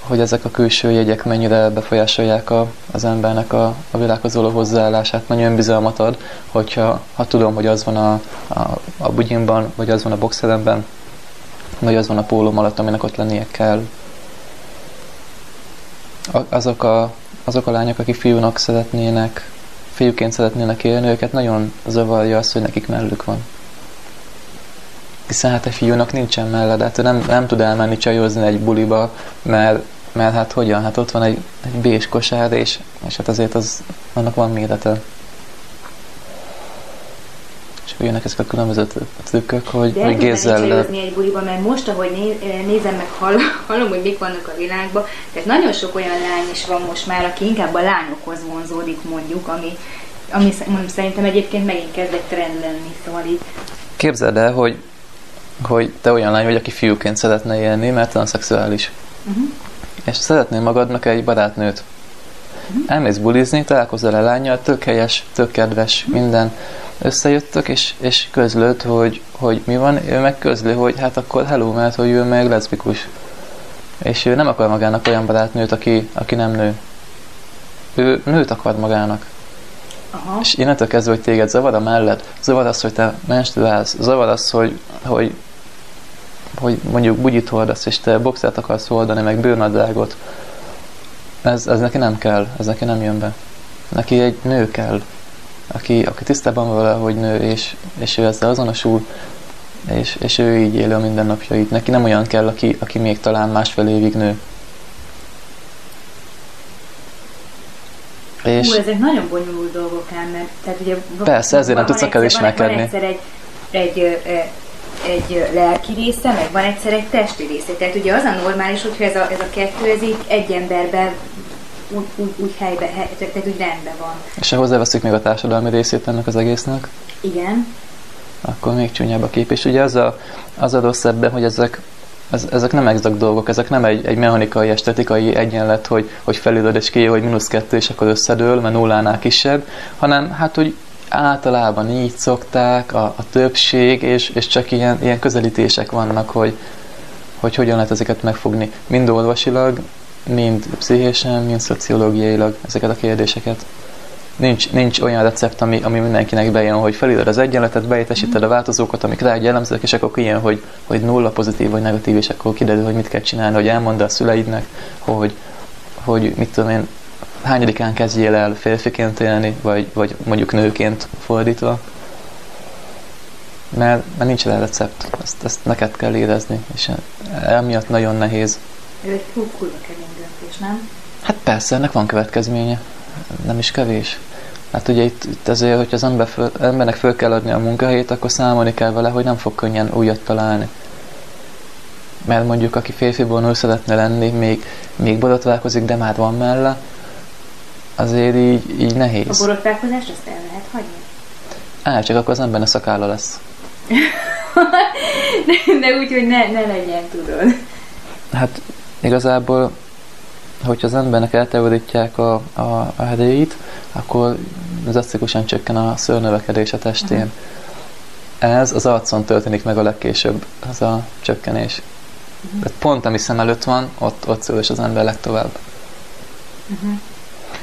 hogy ezek a külső jegyek mennyire befolyásolják a, az embernek a, a világhoz való hozzáállását, mennyi önbizalmat ad, hogyha ha tudom, hogy az van a, a, a bugyimban, vagy az van a boxeremben, vagy az van a pólóm alatt, aminek ott lennie kell. Azok a, azok a lányok, akik fiúnak szeretnének, fiúként szeretnének élni, őket nagyon zavarja az, hogy nekik mellük van. Hiszen hát egy fiúnak nincsen melle, de hát ő nem, nem tud elmenni csajozni egy buliba, mert, mert hát hogyan? Hát ott van egy, egy bés kosár, és, és hát azért az, annak van mérete. És akkor jönnek ezek a különböző trükkök, hogy de hogy gézzel... De csajozni egy buliba, mert most, ahogy né, nézem meg, hall, hallom, hogy mik vannak a világban, tehát nagyon sok olyan lány is van most már, aki inkább a lányokhoz vonzódik, mondjuk, ami, ami szerintem egyébként megint kezd egy trend lenni, szóval így... Képzeld el, hogy hogy te olyan lány vagy, aki fiúként szeretne élni, mert transzexuális. Uh-huh. És szeretnél magadnak egy barátnőt. Uh-huh. Elmész bulizni, találkozol a lányjal, tök helyes, tök kedves, uh-huh. minden. Összejöttök, és, és közlöd, hogy, hogy mi van, ő meg közli, hogy hát akkor hello, mert hogy ő meg leszbikus. És ő nem akar magának olyan barátnőt, aki, aki nem nő. Ő nőt akar magának. Aha. És innentől kezdve, hogy téged zavar a melled, zavar az, hogy te menstruálsz, zavar az, hogy, hogy, hogy mondjuk bugyit hordasz, és te boxert akarsz hordani, meg bőrnadrágot. Ez, ez neki nem kell, ez neki nem jön be. Neki egy nő kell, aki, aki tisztában van vele, hogy nő, és, és ő ezzel azonosul, és, és ő így él a mindennapjait. Neki nem olyan kell, aki, aki még talán másfél évig nő. És... Hú, ezek nagyon bonyolult dolgok ám, mert tehát ugye... Persze, ezért nem tudsz akár ismerkedni. Van egyszer egy, egy, egy, egy lelki része, meg van egyszer egy testi része. Tehát ugye az a normális, hogyha ez a, ez a kettő, ez így egy emberben úgy, úgy, úgy helyben, hely, tehát úgy rendben van. És ha hozzáveszünk még a társadalmi részét ennek az egésznek? Igen. Akkor még csúnyább a kép. És ugye az a, az a rossz ebben, hogy ezek... Ez, ezek nem exakt dolgok, ezek nem egy, egy mechanikai, estetikai egyenlet, hogy, hogy felülöd és kijön, hogy mínusz kettő, és akkor összedől, mert nullánál kisebb, hanem hát, hogy általában így szokták, a, a többség, és, és csak ilyen, ilyen közelítések vannak, hogy, hogy hogyan lehet ezeket megfogni. Mind orvosilag, mind pszichésen, mind szociológiailag ezeket a kérdéseket. Nincs, nincs olyan recept, ami, ami mindenkinek bejön, hogy felírod az egyenletet, beétesíted a változókat, amik rá jellemzőek, és akkor kijön, hogy, hogy nulla pozitív vagy negatív, és akkor kiderül, hogy mit kell csinálni, hogy elmondd a szüleidnek, hogy, hogy mit tudom én, hányadikán kezdjél el férfiként élni, vagy, vagy mondjuk nőként fordítva. Mert, mert nincs rá recept, ezt, ezt neked kell érezni, és emiatt nagyon nehéz. Ez egy kurva kemény döntés, nem? Hát persze, ennek van következménye. Nem is kevés. Hát ugye itt, itt azért, hogyha az ember föl, embernek föl kell adni a munkahelyét, akkor számolni kell vele, hogy nem fog könnyen újat találni. Mert mondjuk, aki férfiból nő szeretne lenni, még, még borotválkozik, de már van melle, azért így, így nehéz. A borotválkozást azt el lehet hagyni? Á, csak akkor az embernek a szakálla lesz. de, de úgy, hogy ne, ne legyen, tudod. Hát igazából... Hogyha az embernek eltávolítják a, a, a heréit, akkor drasztikusan csökken a szőrnövekedés a testén. Uh-huh. Ez az arcon történik meg a legkésőbb, ez a csökkenés. Uh-huh. Tehát pont ami szem előtt van, ott, ott szőrös az ember legtovább. Uh-huh.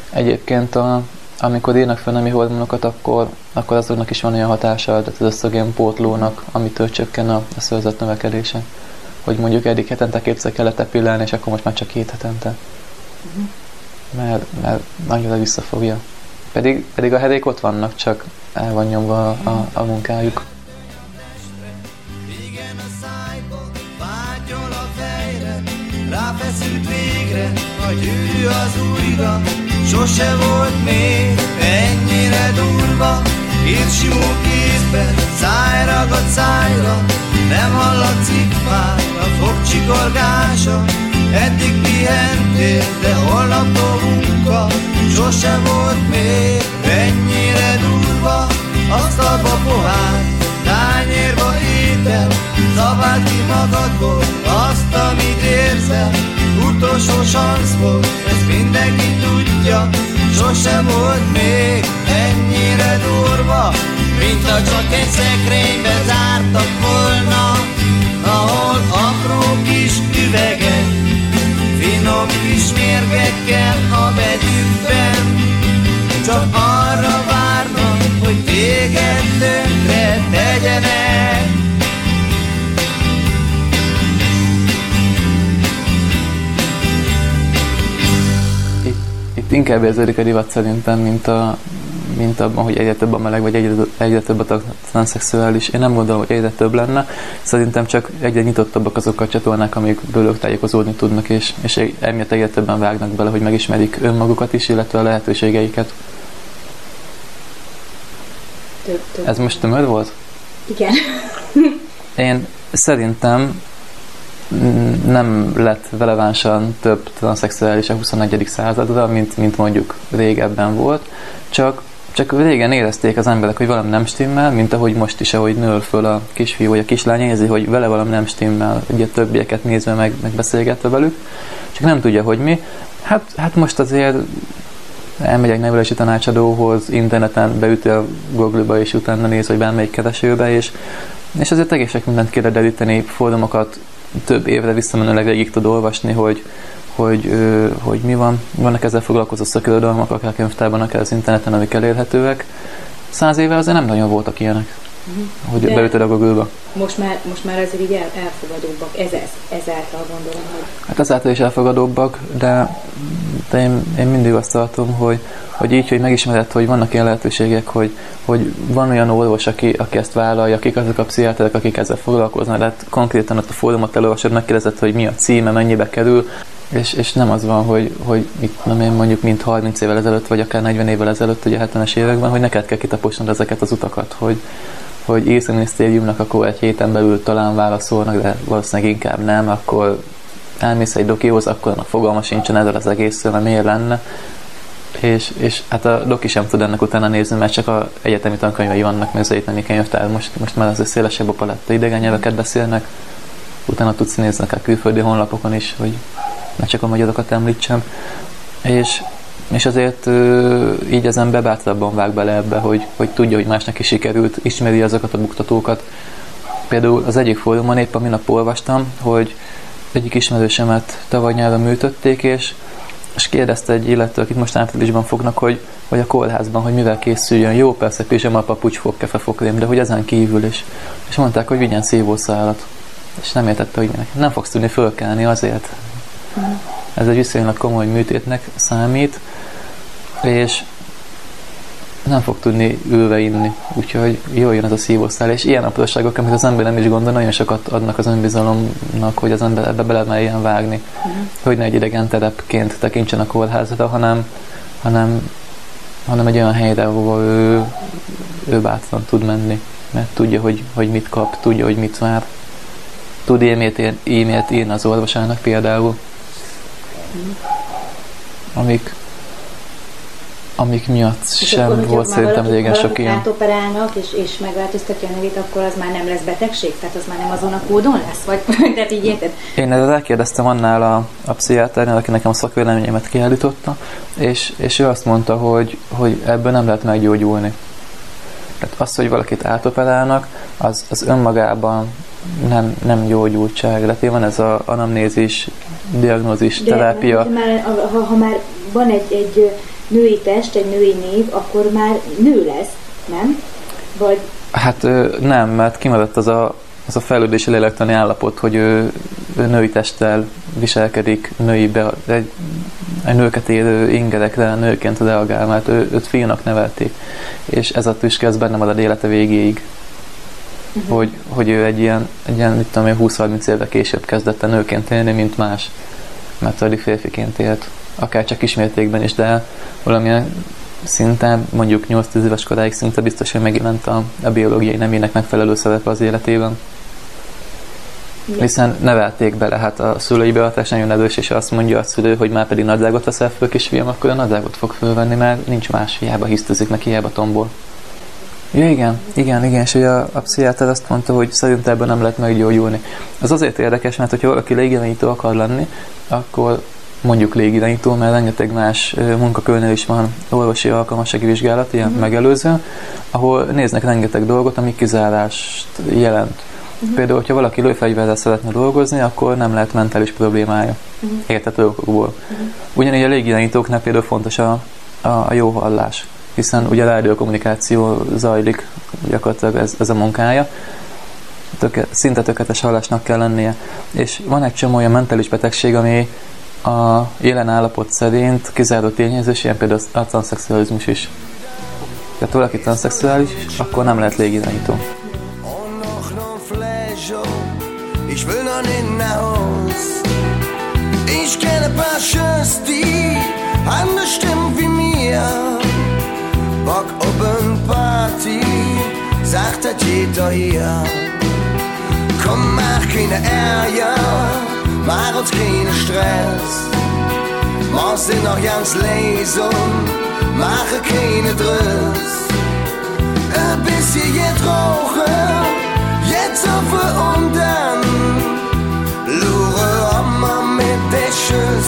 Egyébként a, amikor írnak fel nemi hormonokat, akkor, akkor azoknak is van olyan hatása, tehát az ösztrogén pótlónak, amitől csökken a, a szőrzet növekedése. Hogy mondjuk eddig hetente kétszer kellett epillálni, és akkor most már csak két hetente. Uh-huh. Mert, mert nagyon visszafogja. Pedig, pedig a herék ott vannak, csak el van nyomva a, a, a munkájuk. Igen a szájból, vágyol a fejre, ráfeszült végre, a gyűrű az újra, sose volt még ennyire durva, Évsimó kézben, száj ragad szájra, nem hallatszik már a fogcsikorgása. Eddig pihentél, de holnaptól munka, sose volt még ennyire durva. Asztalba pohár, tányérba étel, szabáld ki magadból azt, amit érzel. Utolsó sansz volt, ezt mindenki tudja, sose volt még ennyire durva. Mint ha csak egy szekrénybe zártak volna, ahol apró kis üvegek, finom kis mérgekkel a begyükben csak arra várnak, hogy téged tönkre tegyenek. Itt inkább érződik a divat szerintem, mint, a, mint abban, hogy egyre több a meleg, vagy egyre, egyre több a transzexuális. Én nem gondolom, hogy egyre több lenne. Szerintem csak egyre nyitottabbak azok a csatornák, amikből ők tájékozódni tudnak, és, és emiatt egyre többen vágnak bele, hogy megismerik önmagukat is, illetve a lehetőségeiket. Több, több. Ez most tömör volt? Igen. Én szerintem nem lett relevánsan több transzexuális a huszonegyedik századra, mint, mint mondjuk régebben volt, csak, csak régen érezték az emberek, hogy valami nem stimmel, mint ahogy most is, ahogy nő föl a kisfiú vagy a kislány, érzi, hogy vele valami nem stimmel, ugye többieket nézve meg, meg beszélgetve velük, csak nem tudja, hogy mi. Hát, hát most azért elmegyek nevelési tanácsadóhoz, interneten beütél Google-ba, és utána néz, hogy bármelyik keresőbe, és, és azért egészek mindent kell deríteni, fórumokat több évre visszamenőleg végig tud olvasni, hogy, hogy, ö, hogy mi van. Vannak ezzel foglalkozó szakirodalmak, akár könyvtárban, akár az interneten, amik elérhetőek. Száz éve azért nem nagyon voltak ilyenek, uh-huh. hogy de beütöd a Google-ba. Most már, most már azért így el, elfogadóbbak, ez, ez, ezáltal gondolom, hogy... Hát ezáltal is elfogadóbbak, de, de én, én mindig azt tartom, hogy, hogy így, hogy megismered, hogy vannak ilyen lehetőségek, hogy, hogy van olyan orvos, aki, aki ezt vállalja, akik azok a pszichiáterek, akik ezzel foglalkoznak, hát konkrétan ott a fórumot elolvasod, megkérdezed, hogy mi a címe, mennyibe kerül, és, és nem az van, hogy, hogy itt, nem én mondjuk mint harminc évvel ezelőtt, vagy akár negyven évvel ezelőtt, ugye hetvenes években, hogy neked kell kitaposnod ezeket az utakat, hogy hogy írsz a minisztériumnak, akkor egy héten belül talán válaszolnak, de valószínűleg inkább nem, akkor elmész egy dokihoz, akkor a fogalma sincsen ezzel az egészről, mert miért lenne. És, és hát a doki sem tud ennek utána nézni, mert csak a egyetemi tankönyvei vannak, mert azért nem könyvtár, most, most már azért szélesebb a paletta, idegen nyelveket beszélnek, utána tudsz nézni akár külföldi honlapokon is, hogy ne csak a magyarokat említsem. És És azért így az ember bátrabban vág bele ebbe, hogy, hogy tudja, hogy másnak is sikerült, ismeri azokat a buktatókat. Például az egyik fórumon épp a minap olvastam, hogy egyik ismerősemet tavaly nyáron műtötték, és, és kérdezte egy illető, akit most áprilisban fognak, hogy, hogy a kórházban, hogy mivel készüljön. Jó, persze, pizsama, papucs, fog, kefe, fokrém, de hogy ezen kívül is. És mondták, hogy vigyen szívószálat. És nem értette, hogy minek. Nem fogsz tudni fölkelni azért. Ez egy viszonylag komoly műtétnek számít, és nem fog tudni ülve inni. Úgyhogy jól jön ez a szívószál, és ilyen apróságok, amit az ember nem is gondol, nagyon sokat adnak az önbizalomnak, hogy az ember ebbe belemerjen vágni. Uh-huh. Hogy ne egy idegen terepként tekintsen a kórházra, hanem, hanem, hanem egy olyan helyre, ahol ő, ő bátran tud menni. Mert tudja, hogy, hogy mit kap, tudja, hogy mit vár. Tud e-mailt, e-mailt írni az orvosának például. Amik, amik miatt és sem akkor, volt szerintem régen sok ilyen. Átoperálnak és, és megváltoztatja a nevét, akkor az már nem lesz betegség? Tehát az már nem azon a kódon lesz? Vagy, de így érted? Én erre elkérdeztem annál a, a pszichiáternél, aki nekem a szakvéleményemet kiállította, és, és ő azt mondta, hogy, hogy ebből nem lehet meggyógyulni. Tehát az, hogy valakit átoperálnak, az, az önmagában nem, nem gyógyultság. De van ez az anamnézis, diagnózis, de terápia. De már, ha, ha már van egy, egy női test, egy női név, akkor már nő lesz, nem? Vagy... Hát nem, mert kimaradt az a, az a fejlődési lélektani állapot, hogy ő, ő női testtel viselkedik, női be, egy, egy nőket érő ingerekre nőként reagál, mert ő, őt fiúnak nevelték. És ez a tüske, ez benne marad élete végéig. Uh-huh. Hogy, hogy ő egy ilyen, egy ilyen mit tudom én, húsz-harminc évre később kezdett a nőként élni, mint más. Mert addig férfiként élt. Akár csak kismértékben is, de valamilyen szinte, mondjuk nyolc-tíz éves koráig szinte biztos, hogy megjelent a, a biológiai nemének megfelelő szerepe az életében. Igen. Hiszen nevelték bele, hát a szülői beavatás nagyon erős, és azt mondja a szülő, hogy már pedig nadrágot veszel föl, kisfiam, akkor a nadrágot fog fölvenni, mert nincs más, hiába hisztizik neki, hiába tombol. Ja, igen, igen, igen, és ugye a, a pszichiáter azt mondta, hogy szerint ebből nem lehet meggyógyulni. Ez azért érdekes, mert hogyha valaki légirányító akar lenni, akkor mondjuk légirányító, mert rengeteg más munkakörnél is van orvosi alkalmassági vizsgálat, ilyen uh-huh. megelőző, ahol néznek rengeteg dolgot, ami kizárást jelent. Uh-huh. Például, hogyha valaki lőfegyverrel szeretne dolgozni, akkor nem lehet mentális problémája. Uh-huh. Érthető okokból. Uh-huh. Ugyanígy a légirányítóknak például fontos a, a, a jó hallás, hiszen ugye rádiókommunikáció zajlik, gyakorlatilag ez, ez a munkája. Töke, szinte tökéletes hallásnak kell lennie. És van egy csomó olyan mentális betegség, ami a jelen állapot szerint kizáró tényezős, ilyen például a transzszexualizmus is. Tehát valaki transzszexuális, akkor nem lehet légirányító. Ich will noch in ein Haus. Ich kenne ein paar Schöns, die anders stimmen wie mir. Bock auf ein Party, sagt das jeder hier. Komm, mach keine Ärger, mach uns keinen Stress. Morgen sind noch ganz Lesung, mache keine Driss. Ein bisschen jetzt rauchen, jetzt hoffe und dann lure Oma mit Dishes,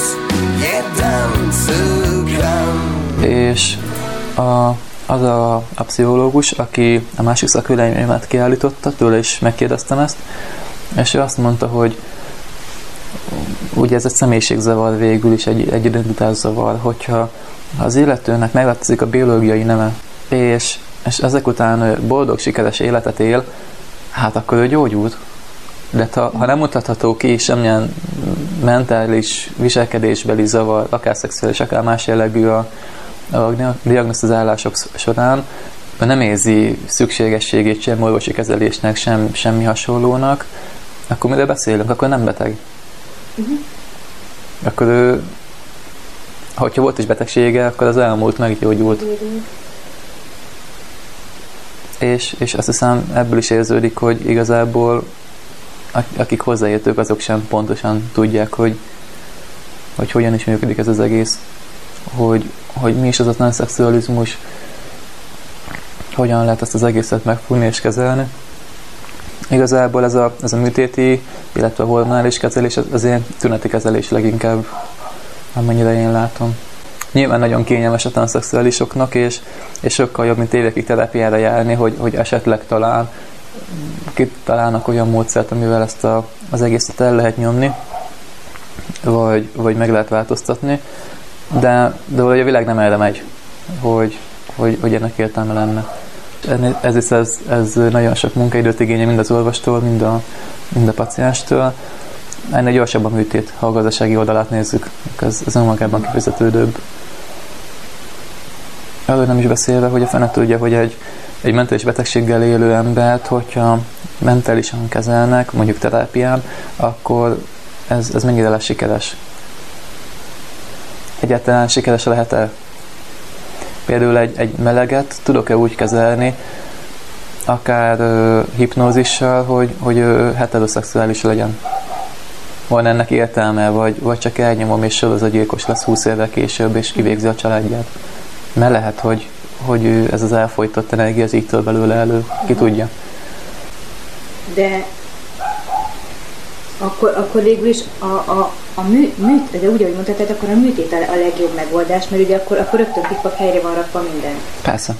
jeden zugang. És a, az a, a pszichológus, aki a másik szakvéleményemet kiállította, tőle is megkérdeztem ezt, és ő azt mondta, hogy ugye ez egy személyiségzavar végül is, egy, egy identitászavar, hogyha az illetőnek megváltozik a biológiai neme, és, és ezek után boldog, sikeres életet él, hát akkor ő gyógyult. De ha, ha nem mutatható ki semmilyen mentális, viselkedésbeli zavar, akár szexuális, akár más jellegű a, a diagnosztizálások során, nem érzi szükségességét sem orvosi kezelésnek, sem semmi hasonlónak, akkor mire beszélünk? Akkor nem beteg. Uh-huh. Akkor ő, hogyha volt is betegsége, akkor az elmúlt, meggyógyult. Uh-huh. És, és azt hiszem ebből is érződik, hogy igazából akik hozzáértők, azok sem pontosan tudják, hogy, hogy hogyan is működik ez az egész, hogy, hogy mi is az a transzszexualizmus, hogyan lehet ezt az egészet megfogni és kezelni. Igazából ez a, ez a műtéti, illetve a hormonális kezelés, az ilyen tüneti kezelés leginkább, amennyire én látom. Nyilván nagyon kényelmes a transzszexuálisoknak, és, és sokkal jobb, mint évekig terápiára járni, hogy, hogy esetleg talán kitalálnak olyan módszert, amivel ezt a, az egészet el lehet nyomni, vagy, vagy meg lehet változtatni, de, de valahogy a világ nem erre megy, hogy, hogy, hogy ennek értelme lenne. Ez is ez, ez nagyon sok munkaidőt igénye mind az orvostól, mind a, mind a pacienstől. Ennél gyorsabb a műtét, ha a gazdasági oldalát nézzük, ez, ez önmagában kifizetődőbb. Erről nem is beszélve, hogy a fene tudja, hogy egy, egy mentális betegséggel élő embert, hogyha mentálisan kezelnek, mondjuk terápián, akkor ez, ez mennyire lesz sikeres? Egyáltalán sikeres lehet-e? Például egy, egy meleget tudok-e úgy kezelni, akár ö, hipnózissal, hogy, hogy ö, heteroszexuális legyen? Van ennek értelme, vagy, vagy csak elnyomom, és sorozatgyilkos lesz húsz évvel később, és kivégzi a családját. Mert lehet, hogy, hogy ez az elfolytott energia, az így tör belőle elő. Ki tudja. De akkor, akkor végül is a, a, a mű, műt, de úgy, ahogy mondtad, tehát akkor a műtét a legjobb megoldás, mert ugye akkor, akkor rögtön pikpak helyre van rakva minden. Persze.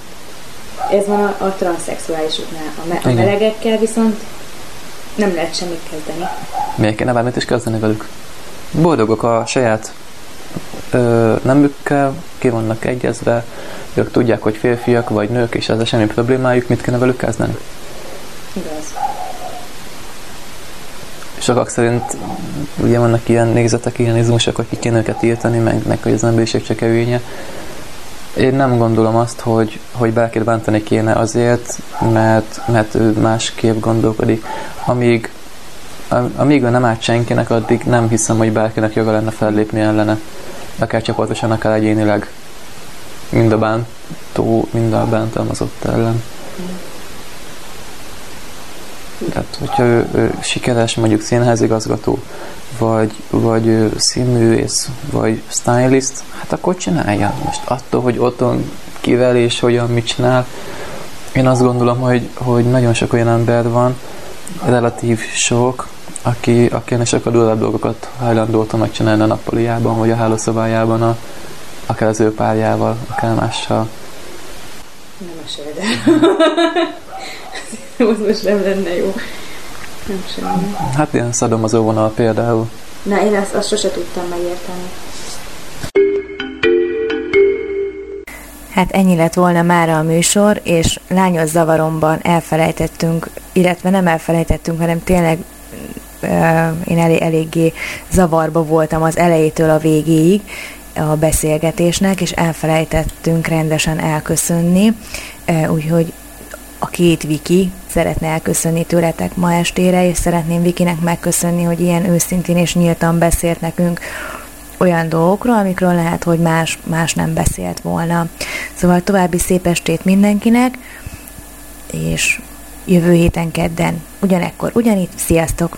Ez van a, a transzszexuálisoknál. A, me, a melegekkel viszont nem lehet semmit kezdeni. Miért kéne bármit is kezdeni velük? Boldogok a saját ö, nemükkel, ki vannak egyezve, ők tudják, hogy férfiak vagy nők, és ez a semmi problémájuk, mit kéne velük kezdeni? Igaz. Sokak szerint ugye vannak ilyen nézetek, ilyen izmusok, hogy ki kéne őket írtani, meg, meg hogy az emberiség csak evénye. Én nem gondolom azt, hogy, hogy bárkit bántani kéne azért, mert, mert ő másképp gondolkodik. Amíg, amíg ő nem árt senkinek, addig nem hiszem, hogy bárkinek joga lenne fellépni ellene. Akár csoportosan, akár egyénileg. mind a bántó, mind a bántalmazott ellen. Tehát, hogyha ő, ő sikeres, mondjuk színházigazgató, vagy, vagy színművész, vagy stylist, hát akkor csinálja. Most attól, hogy otthon kivel és hogyan mit csinál, én azt gondolom, hogy, hogy nagyon sok olyan ember van, relatív sok, aki, aki ennek sokkal durvább dolgokat hajlandó otthon megcsinálni a nappaliában, vagy a hálószobájában, a, akár az ő párjával, akár mással. Nem mesélj, az most nem lenne jó. Nem semmi. Hát ilyen szadomazó vonal például. Na, én ezt, azt sose tudtam megérteni. Hát ennyi lett volna mára a műsor, és Lányos zavaromban elfelejtettünk, illetve nem elfelejtettünk, hanem tényleg euh, én elég, eléggé zavarba voltam az elejétől a végéig a beszélgetésnek, és elfelejtettünk rendesen elköszönni, euh, úgyhogy a két Viki szeretne elköszönni tőletek ma estére, és szeretném Vikinek megköszönni, hogy ilyen őszintén és nyíltan beszélt nekünk olyan dolgokról, amikről lehet, hogy más, más nem beszélt volna. Szóval további szép estét mindenkinek, és jövő héten kedden ugyanekkor ugyanitt. Sziasztok!